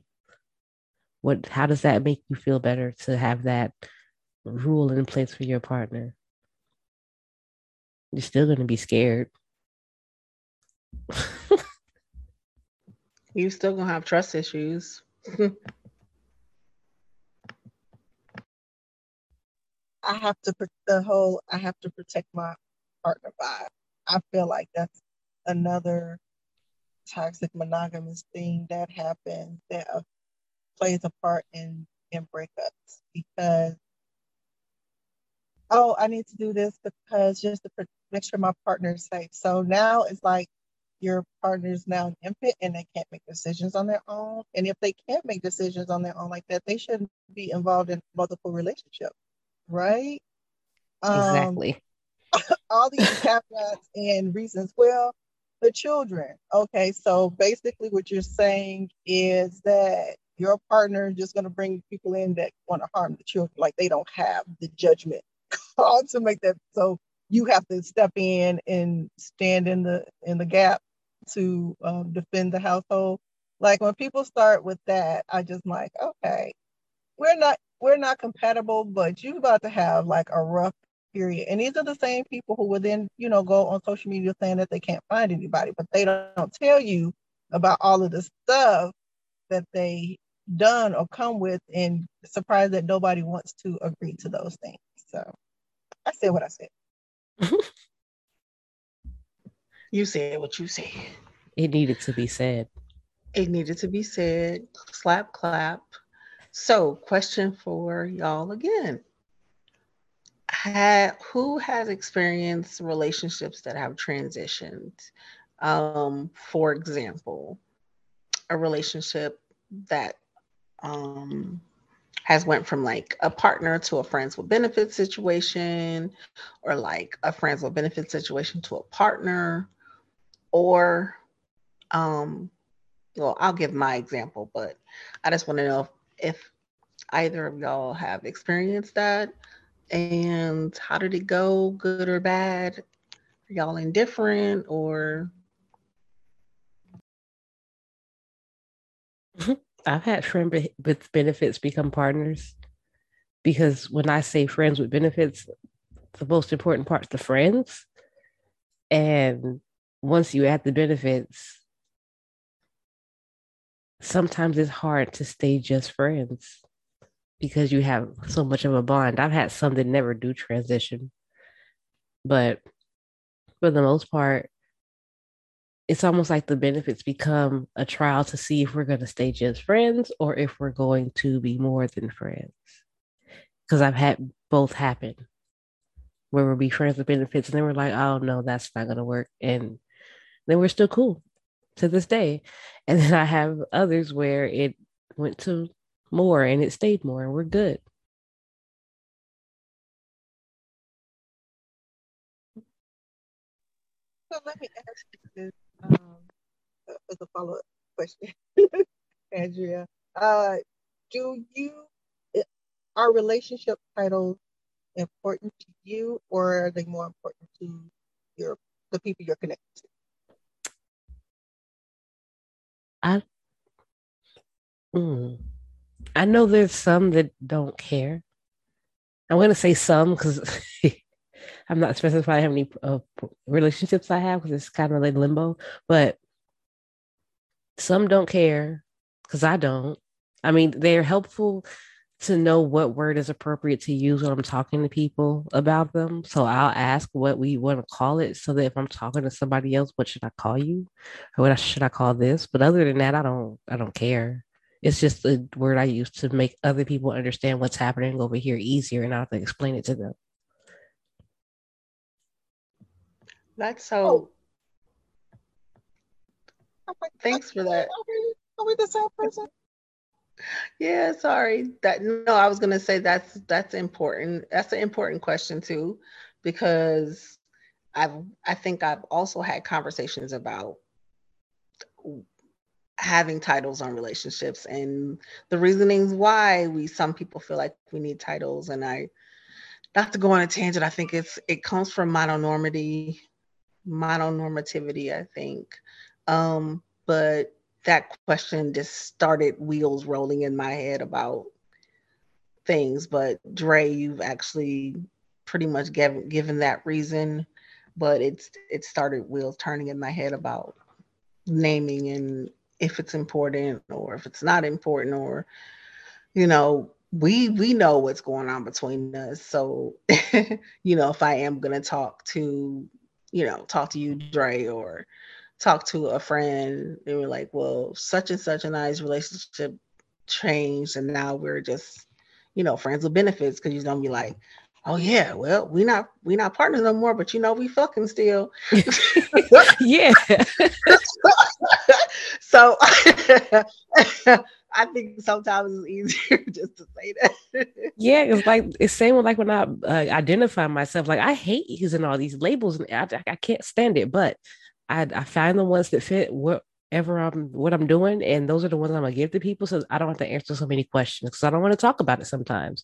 What, how does that make you feel better to have that rule in place for your partner? You're still going to be scared. You're still going to have trust issues. I have to, the whole, I have to protect my partner vibe. I feel like that's another toxic monogamous thing that happens that plays a part in, in breakups, because, oh, I need to do this because just to make sure my partner is safe. So now it's like your partner's now an infant and they can't make decisions on their own. And if they can't make decisions on their own like that, they shouldn't be involved in multiple relationships, right? Exactly. Um, all these caveats and reasons. Well, the children. Okay, so basically what you're saying is that your partner is just going to bring people in that want to harm the children, like they don't have the judgment called to make that, so you have to step in and stand in the in the gap to um, defend the household. Like, when people start with that, I just like, okay, we're not we're not compatible, but you're about to have like a rough period. And these are the same people who would then, you know, go on social media saying that they can't find anybody, but they don't, don't tell you about all of the stuff that they done or come with, and surprised that nobody wants to agree to those things. So I said what I said. You said what you said. It needed to be said. It needed to be said. Slap, clap. So, question for y'all again. Had, who has experienced relationships that have transitioned? Um, for example, a relationship that um, has went from like a partner to a friends with benefits situation, or like a friends with benefits situation to a partner, or, um, well, I'll give my example, but I just want to know if, if either of y'all have experienced that, and how did it go, good or bad? Are y'all indifferent, or? I've had friends with benefits become partners, because when I say friends with benefits, the most important part's the friends. And once you add the benefits, sometimes it's hard to stay just friends because you have so much of a bond. I've had some that never do transition, but for the most part, it's almost like the benefits become a trial to see if we're going to stay just friends or if we're going to be more than friends. Because I've had both happen where we'll be friends with benefits and then we're like, oh no, that's not going to work. And then we're still cool to this day. And then I have others where it went to more and it stayed more and we're good. So let me ask you this. Um, as a follow-up question, Andrea, uh, do you, are relationship titles important to you, or are they more important to your the people you're connected to? I, mm, I know there's some that don't care. I'm going to say some because I'm not specifying how many uh, relationships I have because it's kind of like limbo, but some don't care because I don't. I mean, they're helpful to know what word is appropriate to use when I'm talking to people about them. So I'll ask what we want to call it so that if I'm talking to somebody else, what should I call you? Or what should I call this? But other than that, I don't, I don't care. It's just a word I use to make other people understand what's happening over here easier, and I have to explain it to them. That's so. Oh. Thanks for that. Are we, are we the same person? Yeah, sorry. That no, I was gonna say that's that's important. That's an important question too, because I've I think I've also had conversations about having titles on relationships and the reasonings why we some people feel like we need titles. And I, not to go on a tangent, I think it's it comes from mononormity. mononormativity, I think. Um, but that question just started wheels rolling in my head about things. But Dre, you've actually pretty much given, given that reason, but it's it started wheels turning in my head about naming and if it's important or if it's not important, or, you know, we we know what's going on between us. So, you know, if I am going to talk to you know, talk to you, Dre, or talk to a friend, they were like, well, such and such and I's relationship changed, and now we're just, you know, friends with benefits, because you're gonna be like, oh yeah, well, we not we not partners no more, but you know, we fucking still. Yeah. So I think sometimes it's easier just to say that. Yeah, it's like it's same with like when I uh, identify myself. Like I hate using all these labels, and I, I can't stand it. But I, I find the ones that fit whatever I'm what I'm doing, and those are the ones I'm gonna give to people, so I don't have to answer so many questions because I don't want to talk about it sometimes.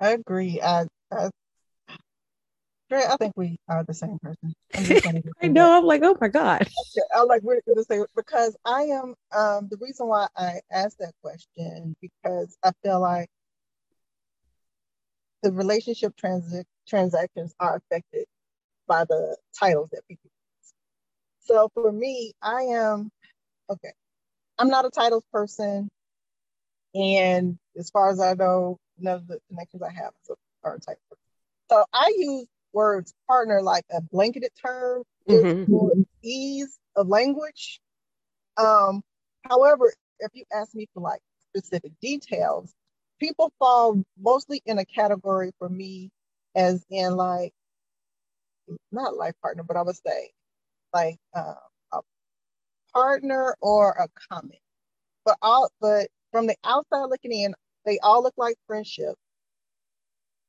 I agree. I. I... I think we are the same person. I know. That. I'm like, oh my God. I'm like, we're the same, because I am. Um, the reason why I asked that question, because I feel like the relationship transi- transactions are affected by the titles that people use. So for me, I am okay. I'm not a titles person, and as far as I know, none of the connections I have are a title person. So I use words partner like a blanketed term, mm-hmm. for ease of language. Um, however, if you ask me for like specific details, people fall mostly in a category for me as in like, not life partner, but I would say like uh, a partner or a comment. But all, but from the outside looking in, they all look like friendship.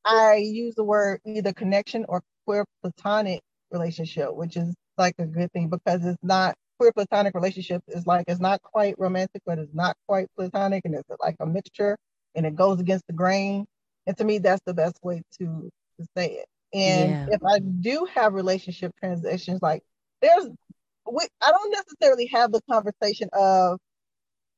I use the word either connection or queer platonic relationship, which is like a good thing because it's not, queer platonic relationship is like, it's not quite romantic, but it's not quite platonic, and it's like a mixture, and it goes against the grain. And to me, that's the best way to, to say it. And yeah. if I do have relationship transitions, like there's, we, I don't necessarily have the conversation of,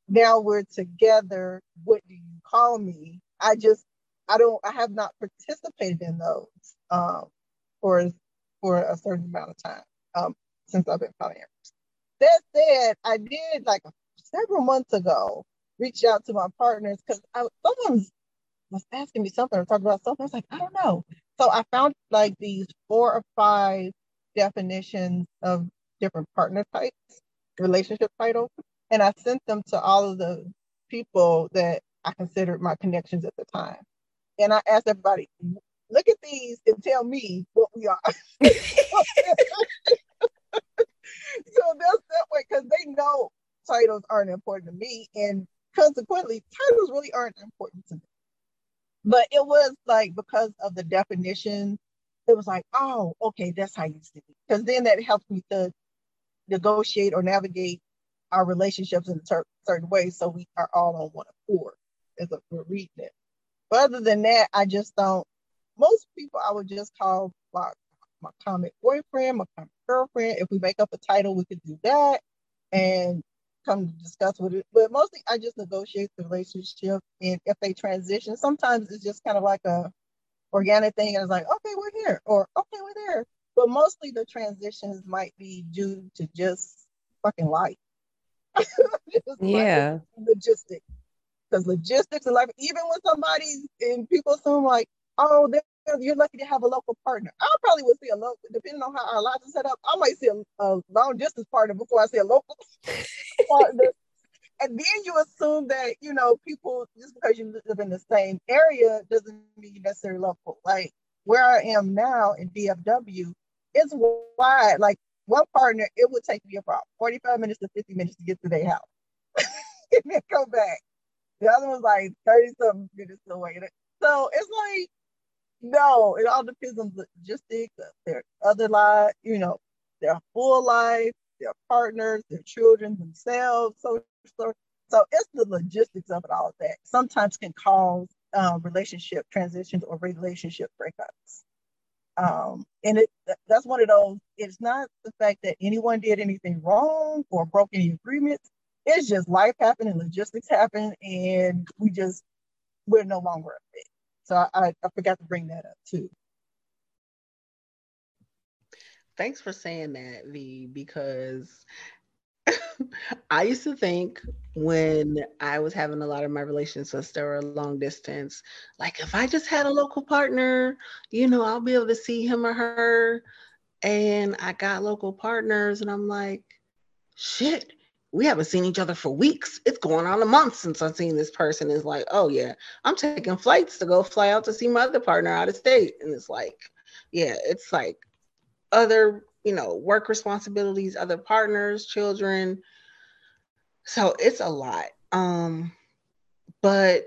now we're together, what do you call me? I just, I don't, I have not participated in those um, for, for a certain amount of time um, since I've been polyamorous. That said, I did like several months ago, reach out to my partners because someone was asking me something or talking about something. I was like, I don't know. So I found like these four or five definitions of different partner types, relationship titles. And I sent them to all of the people that I considered my connections at the time. And I asked everybody, look at these and tell me what we are. So that's that way, because they know titles aren't important to me. And consequently, titles really aren't important to me. But it was like, because of the definition, it was like, oh, okay, that's how you see it. Because then that helps me to negotiate or navigate our relationships in a ter- certain way, so we are all on one accord as a, we're reading it. But other than that, I just don't, most people I would just call my, my comic boyfriend, my comic girlfriend. If we make up a title, we could do that and come discuss with it. But mostly I just negotiate the relationship, and if they transition, sometimes it's just kind of like a organic thing, and it's like, okay, we're here, or okay, we're there. But mostly the transitions might be due to just fucking life. Just yeah, like logistics, because logistics and life. Even when somebody's and people assume like, oh, you're lucky to have a local partner. I probably would see a local, depending on how our lives are set up. I might see a, a long distance partner before I see a local partner. And then you assume that, you know, people, just because you live in the same area doesn't mean you're necessarily local. Like where I am now in D F W, it's wide. Like one partner, it would take me about forty-five minutes to fifty minutes to get to their house and then go back. The other one's like thirty something minutes away. So it's like, no, it all depends on logistics, their other life, you know, their full life, their partners, their children themselves. So, so, so it's the logistics of it all that sometimes can cause um, relationship transitions or relationship breakups. Um, and it, that's one of those, it's not the fact that anyone did anything wrong or broke any agreements. It's just life happened and logistics happened, and we just, we're no longer a fit. So I, I, I forgot to bring that up too. Thanks for saying that, V, because I used to think when I was having a lot of my relationships that were long distance, like if I just had a local partner, you know, I'll be able to see him or her. And I got local partners and I'm like, shit, we haven't seen each other for weeks. It's going on a month since I've seen this person. It's like, oh yeah, I'm taking flights to go fly out to see my other partner out of state. And it's like, yeah, it's like other, you know, work responsibilities, other partners, children. So it's a lot. Um, but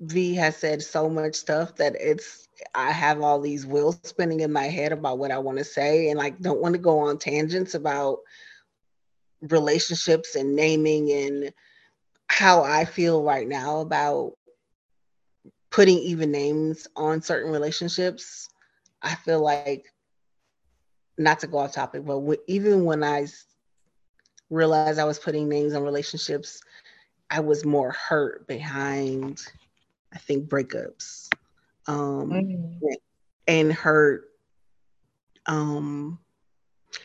V has said so much stuff that it's, I have all these wheels spinning in my head about what I want to say. And I don't want to go on tangents about relationships and naming and how I feel right now about putting even names on certain relationships. I feel like, not to go off topic, but w- even when I s- realized I was putting names on relationships, I was more hurt behind, I think, breakups um, mm-hmm. and hurt, um,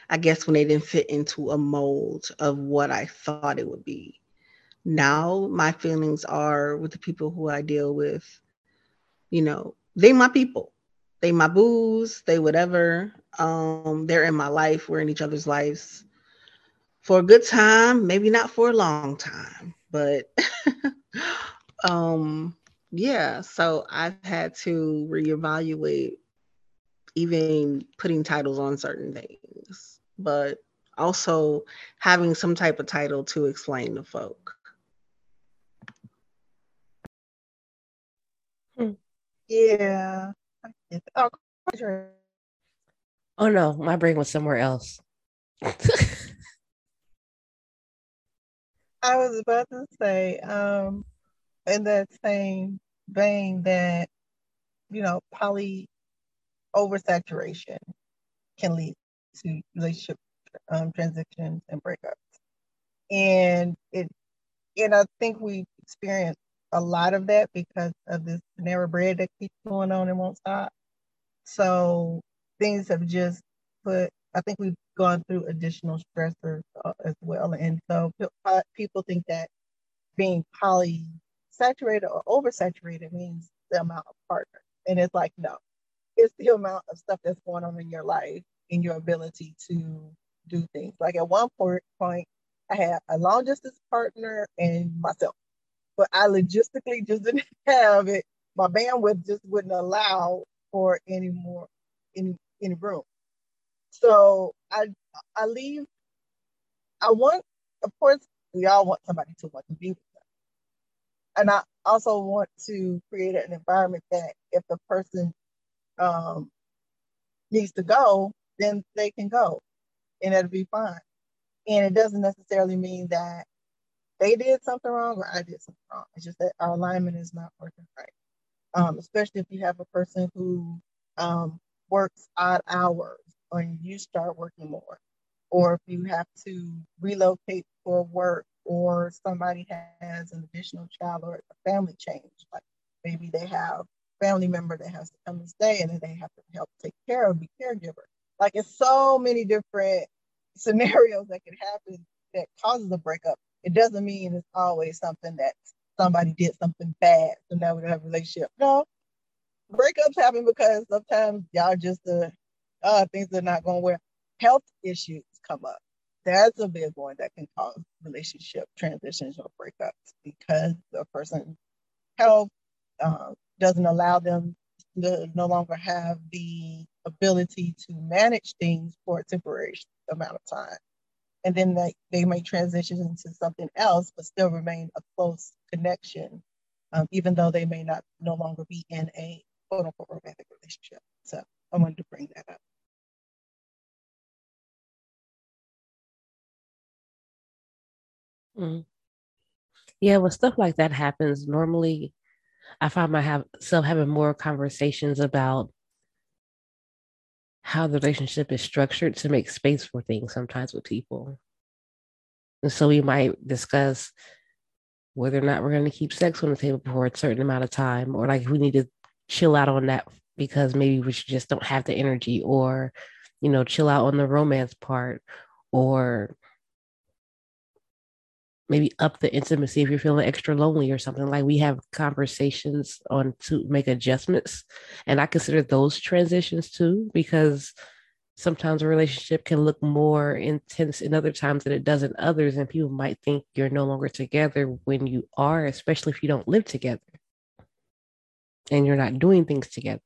I guess, when they didn't fit into a mold of what I thought it would be. Now my feelings are with the people who I deal with, you know, they my people. They my booze, they whatever. Um, they're in my life. We're in each other's lives for a good time, maybe not for a long time, but um, yeah. So I've had to reevaluate even putting titles on certain things. But also having some type of title to explain to folk. Hmm. Yeah. Oh, oh no, my brain was somewhere else. I was about to say, um, in that same vein that, you know, poly oversaturation can lead to relationship um, transitions and breakups. And it, and I think we experience a lot of that because of this narrow bread that keeps going on and won't stop. So things have just put, I think we've gone through additional stressors uh, as well. And so uh, people think that being polysaturated or oversaturated means the amount of partners. And it's like, no, it's the amount of stuff that's going on in your life and your ability to do things. Like at one point, I had a long distance partner and myself, but I logistically just didn't have it. My bandwidth just wouldn't allow for any more, any, any room. So I I leave, I want, of course, we all want somebody to want to be with them. And I also want to create an environment that if the person um, needs to go, then they can go and it'll be fine. And it doesn't necessarily mean that they did something wrong or I did something wrong. It's just that our alignment is not working right. Um, especially if you have a person who um, works odd hours, or you start working more, or if you have to relocate for work, or somebody has an additional child or a family change, like maybe they have a family member that has to come and stay and then they have to help take care of, be caregiver. Like it's so many different scenarios that can happen that causes a breakup. It doesn't mean it's always something that somebody did something bad, so now we don't have a relationship. No, breakups happen because sometimes y'all just, uh, Uh, things are not going well. Health issues come up. That's a big one that can cause relationship transitions or breakups because the person's health uh, doesn't allow them to no longer have the ability to manage things for a temporary amount of time. And then they, they may transition into something else, but still remain a close connection, um, even though they may not no longer be in a quote unquote romantic relationship. So I wanted to bring that up. Mm. Yeah, when stuff like that happens, normally I find myself having more conversations about how the relationship is structured to make space for things sometimes with people. And so we might discuss whether or not we're going to keep sex on the table for a certain amount of time, or like we need to chill out on that because maybe we just don't have the energy, or, you know, chill out on the romance part, or maybe up the intimacy if you're feeling extra lonely or something. Like we have conversations on to make adjustments. And I consider those transitions too, because sometimes a relationship can look more intense in other times than it does in others. And people might think you're no longer together when you are, especially if you don't live together and you're not doing things together,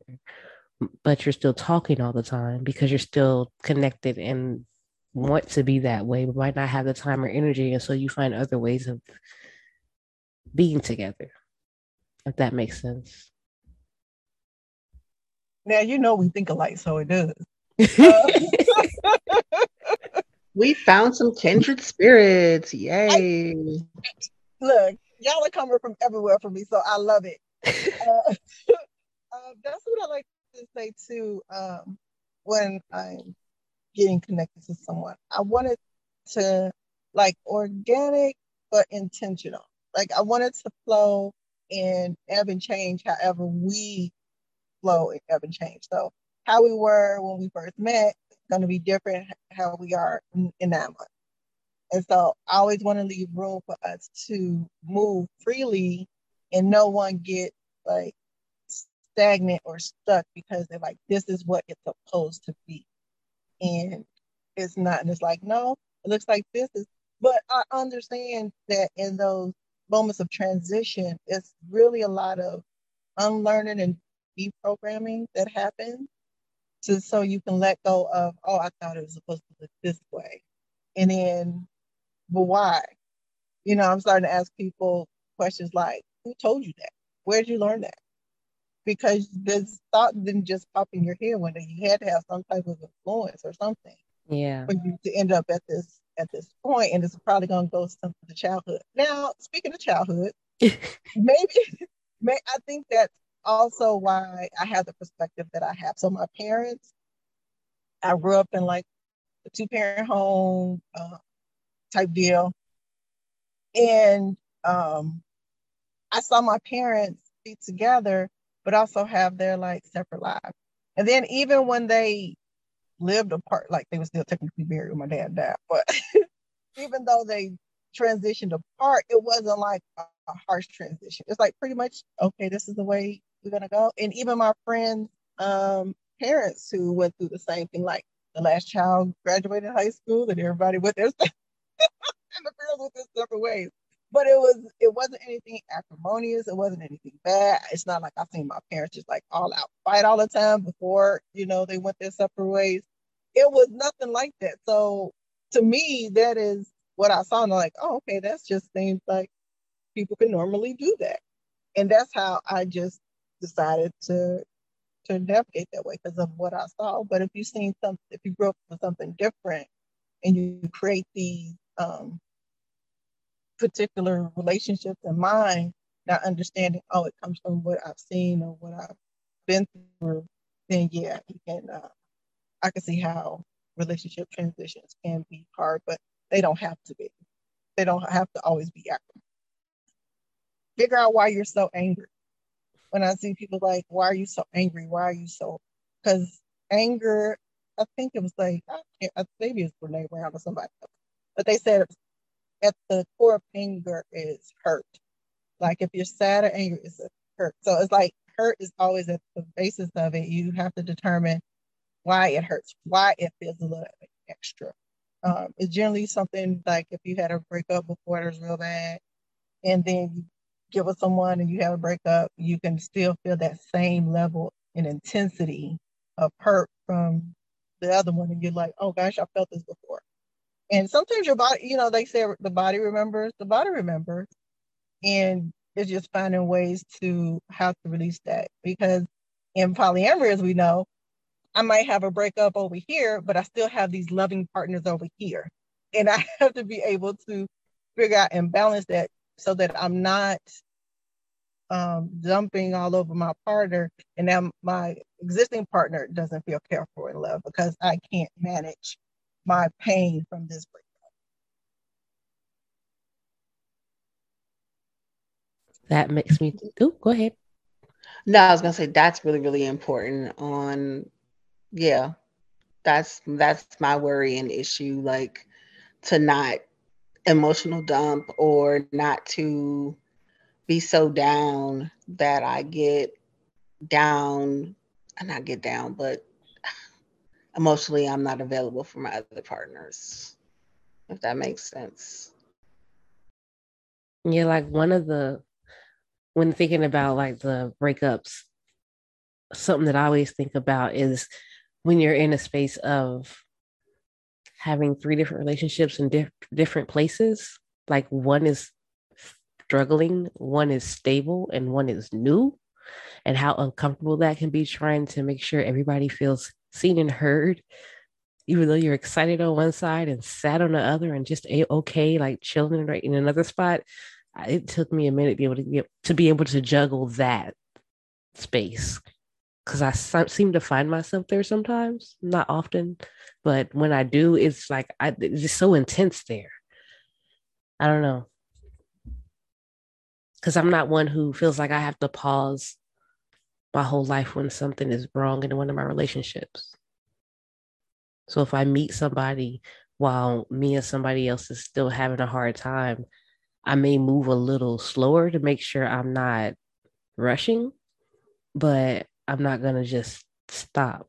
but you're still talking all the time because you're still connected and want to be that way, but might not have the time or energy. And so you find other ways of being together, if that makes sense. Now, you know, we think alike, so it does. Uh- we found some kindred spirits. Yay. I, look, y'all are coming from everywhere for me, so I love it. uh, uh, that's what I like to say too. Um, when I'm getting connected to someone, I want it to like organic but intentional. Like I want it to flow and ebb and change, however we flow and ebb and change. So how we were when we first met is going to be different how we are in, in that month. And so I always want to leave room for us to move freely. And no one get like stagnant or stuck because they're like, this is what it's supposed to be. And it's not. And it's like, no, it looks like this is. But I understand that in those moments of transition, it's really a lot of unlearning and deprogramming that happens. So, so you can let go of, oh, I thought it was supposed to look this way. And then, but why? You know, I'm starting to ask people questions like, who told you that? Where'd you learn that? Because this thought didn't just pop in your head one day. You had to have some type of influence or something. Yeah. For you to end up at this at this point, and it's probably gonna go to the childhood. Now, speaking of childhood, maybe may, I think that's also why I have the perspective that I have. So my parents, I grew up in like a two-parent home uh, type deal, and um, I saw my parents be together, but also have their like separate lives. And then even when they lived apart, like they were still technically married when my dad died, but even though they transitioned apart, it wasn't like a, a harsh transition. It's like pretty much, okay, this is the way we're gonna go. And even my friends' um, parents who went through the same thing, like the last child graduated high school and everybody went their and the girls went their separate ways. But it was it wasn't anything acrimonious. It wasn't anything bad. It's not like I've seen my parents just like all out fight all the time before, you know, they went their separate ways. It was nothing like that. So to me, that is what I saw. And I'm like, oh, okay, that just seems like people can normally do that. And that's how I just decided to to navigate that way, because of what I saw. But if you've seen something, if you grew up with something different and you create these um particular relationships in mind, not understanding, oh, it comes from what I've seen or what I've been through, then yeah, you can, uh, I can see how relationship transitions can be hard, but they don't have to be. They don't have to always be active. Figure out why you're so angry. When I see people like, why are you so angry? Why are you so, because anger, I think it was like, I can't, maybe it's Brene Brown or somebody else, but they said, at the core of anger is hurt. Like if you're sad or angry, it's hurt. So it's like hurt is always at the basis of it. You have to determine why it hurts, why it feels a little extra. Um, it's generally something like if you had a breakup before it was real bad, and then you get with someone and you have a breakup, you can still feel that same level and intensity of hurt from the other one. And you're like, oh gosh, I felt this before. And sometimes your body, you know, they say the body remembers, the body remembers. And it's just finding ways to how to release that. Because in polyamory, as we know, I might have a breakup over here, but I still have these loving partners over here. And I have to be able to figure out and balance that so that I'm not um, dumping all over my partner. And now my existing partner doesn't feel cared for in love because I can't manage my pain from this breakup. That makes me, oh, go ahead. No, I was gonna say that's really, really important on, yeah, that's, that's my worry and issue, like to not emotional dump or not to be so down that I get down, and not get down, but emotionally, I'm not available for my other partners, if that makes sense. Yeah, like one of the, when thinking about like the breakups, something that I always think about is when you're in a space of having three different relationships in diff- different places, like one is struggling, one is stable, and one is new, and how uncomfortable that can be trying to make sure everybody feels seen and heard, even though you're excited on one side and sad on the other and just a-okay, like chilling right in another spot. It took me a minute to be able to get, to be able to juggle that space, because I so- seem to find myself there sometimes, not often, but when I do, it's like, I, it's just so intense there. I don't know. Because I'm not one who feels like I have to pause my whole life when something is wrong in one of my relationships. So if I meet somebody while me and somebody else is still having a hard time, I may move a little slower to make sure I'm not rushing, but I'm not going to just stop,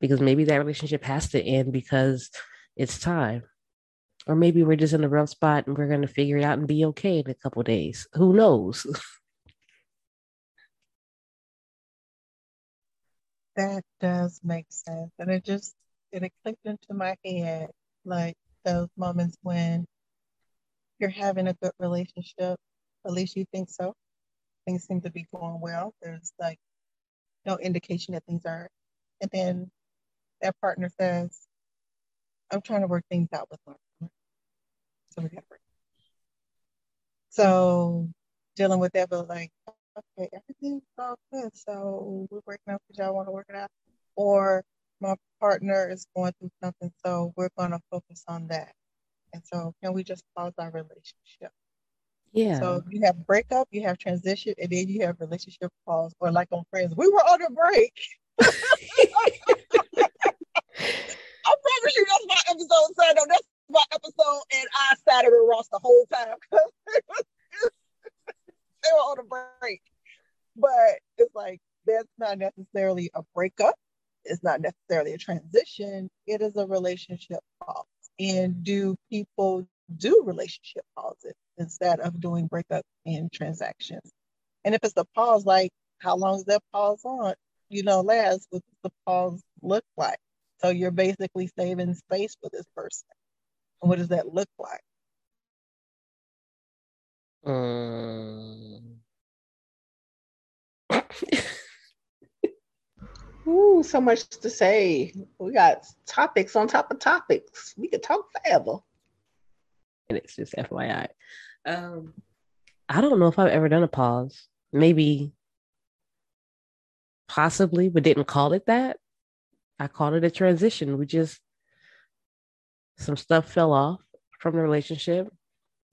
because maybe that relationship has to end because it's time. Or maybe we're just in the rough spot and we're going to figure it out and be okay in a couple of days. Who knows? That does make sense. And it just, it clicked into my head, like those moments when you're having a good relationship, at least you think so. Things seem to be going well. There's like no indication that things are. And then that partner says, I'm trying to work things out with my partner. So dealing with that, but like, okay, everything's all good. So we're working out because y'all want to work it out. Or my partner is going through something, so we're going to focus on that. And so can we just pause our relationship? Yeah. So you have breakup, you have transition, and then you have relationship pause. Or like on Friends, we were on a break. I promise you, that's my episode, Sando. That's my episode, and I sat with Ross the whole time. They were on a break. But it's like, that's not necessarily a breakup. It's not necessarily a transition. It is a relationship pause. And do people do relationship pauses instead of doing breakup and transactions? And if it's a pause, like how long is that pause on? You know, last, what does the pause look like? So you're basically saving space for this person. And what does that look like? Um. Ooh, so much to say. We got topics on top of topics. We could talk forever. And it's just F Y I. Um, I don't know if I've ever done a pause. Maybe, possibly, but didn't call it that. I called it a transition. We just, some stuff fell off from the relationship.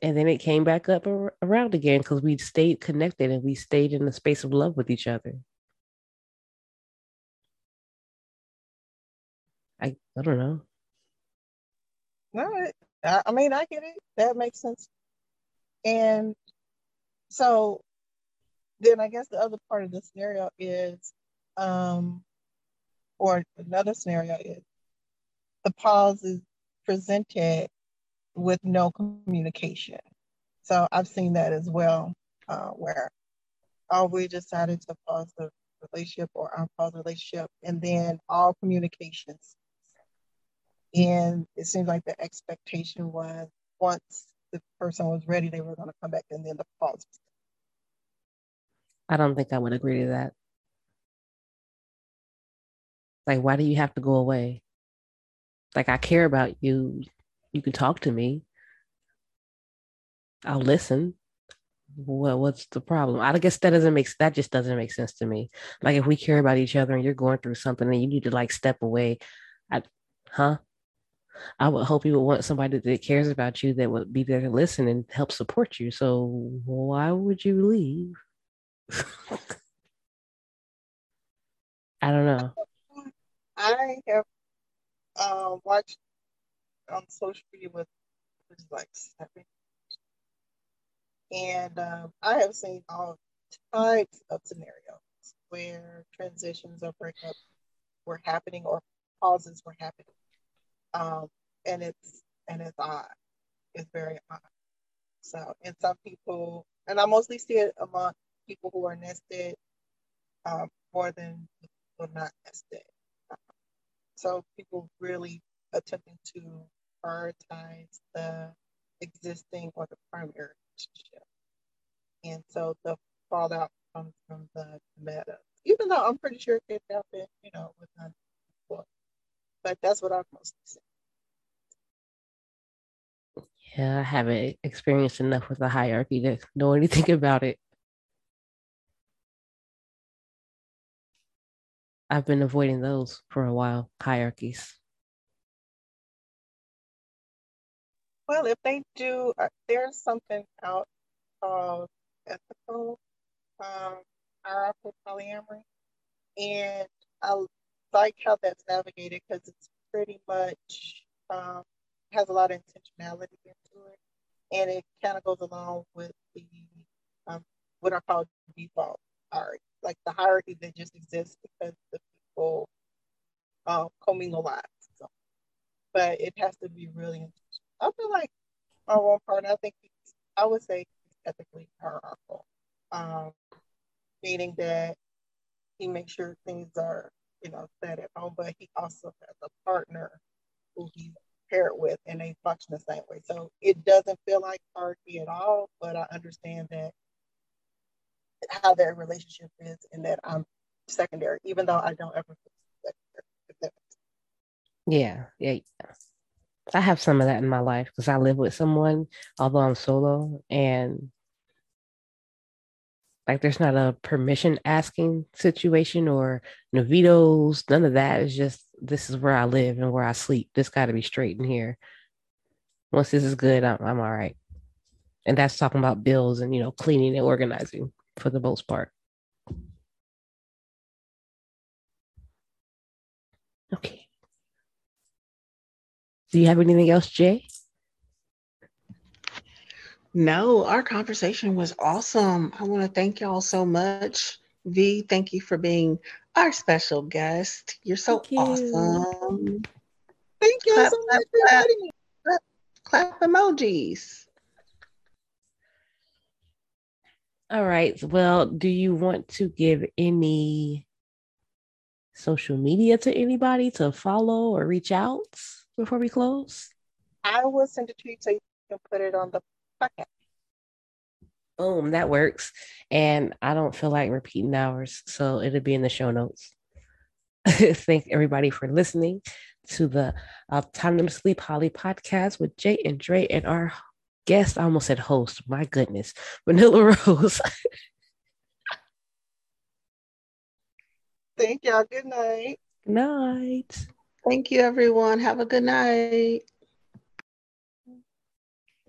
And then it came back up ar- around again because we stayed connected and we stayed in the space of love with each other. I, I don't know. No, I, I mean, I get it. That makes sense. And so then I guess the other part of the scenario is, um, or another scenario is the pause is presented with no communication. So I've seen that as well, uh, where oh, we decided to pause the relationship or unpause the relationship, and then all communications. And it seems like the expectation was once the person was ready, they were going to come back, and then the pause. I don't think I would agree to that. Like, why do you have to go away? Like, I care about you. You can talk to me. I'll listen. Well, what's the problem? I guess that doesn't make, that just doesn't make sense to me. Like, if we care about each other and you're going through something and you need to like step away, I, huh? I would hope you would want somebody that cares about you that would be there to listen and help support you. So why would you leave? I don't know. I have uh, watched on social media with like seven, and um, I have seen all types of scenarios where transitions or breakups were happening or pauses were happening, um, and it's and it's odd. It's very odd. So, and some people, and I mostly see it among people who are nested um, more than people who are not nested. So people really attempting to prioritize the existing or the primary relationship. And so the fallout comes from the meta, even though I'm pretty sure it gets out there, you know, with none before. But that's what I've mostly seen. Yeah, I haven't experienced enough with the hierarchy to know anything about it. I've been avoiding those for a while, hierarchies. Well, if they do, uh, there's something out called ethical um, hierarchical polyamory. And I like how that's navigated because it's pretty much, um, has a lot of intentionality into it. And it kind of goes along with the, um, what I call default hierarchy. Like the hierarchy that just exists because the people uh, commingle lives. So. But it has to be really intentional. I feel like on one part, I think it's, I would say it's ethically hierarchical, um, meaning that he makes sure things are, you know, set at home, but he also has a partner who he paired with, and they function the same way. So it doesn't feel like therapy at all, but I understand that how their relationship is and that I'm secondary, even though I don't ever feel secondary. Yeah, yeah. I have some of that in my life because I live with someone, although I'm solo, and like there's not a permission asking situation or no vetoes, none of that. It's just, this is where I live and where I sleep. This got to be straight in here. Once this is good, I'm, I'm all right. And that's talking about bills and, you know, cleaning and organizing for the most part. Okay. Do you have anything else, Jay? No, our conversation was awesome. I want to thank y'all so much. V, thank you for being our special guest. You're so thank you. Awesome. Thank you clap, so much, clap, everybody. Clap, clap emojis. All right. Well, do you want to give any social media to anybody to follow or reach out before we close? I will send it to you so you can put it on the podcast. Boom, that works. And I don't feel like repeating ours, so it'll be in the show notes. Thank everybody for listening to the Autonomously Poly podcast with Jay and Dre and our guest. I almost said host. My goodness. Vanilla Rose. Thank y'all. Good night. Good night. Thank you, everyone. Have a good night.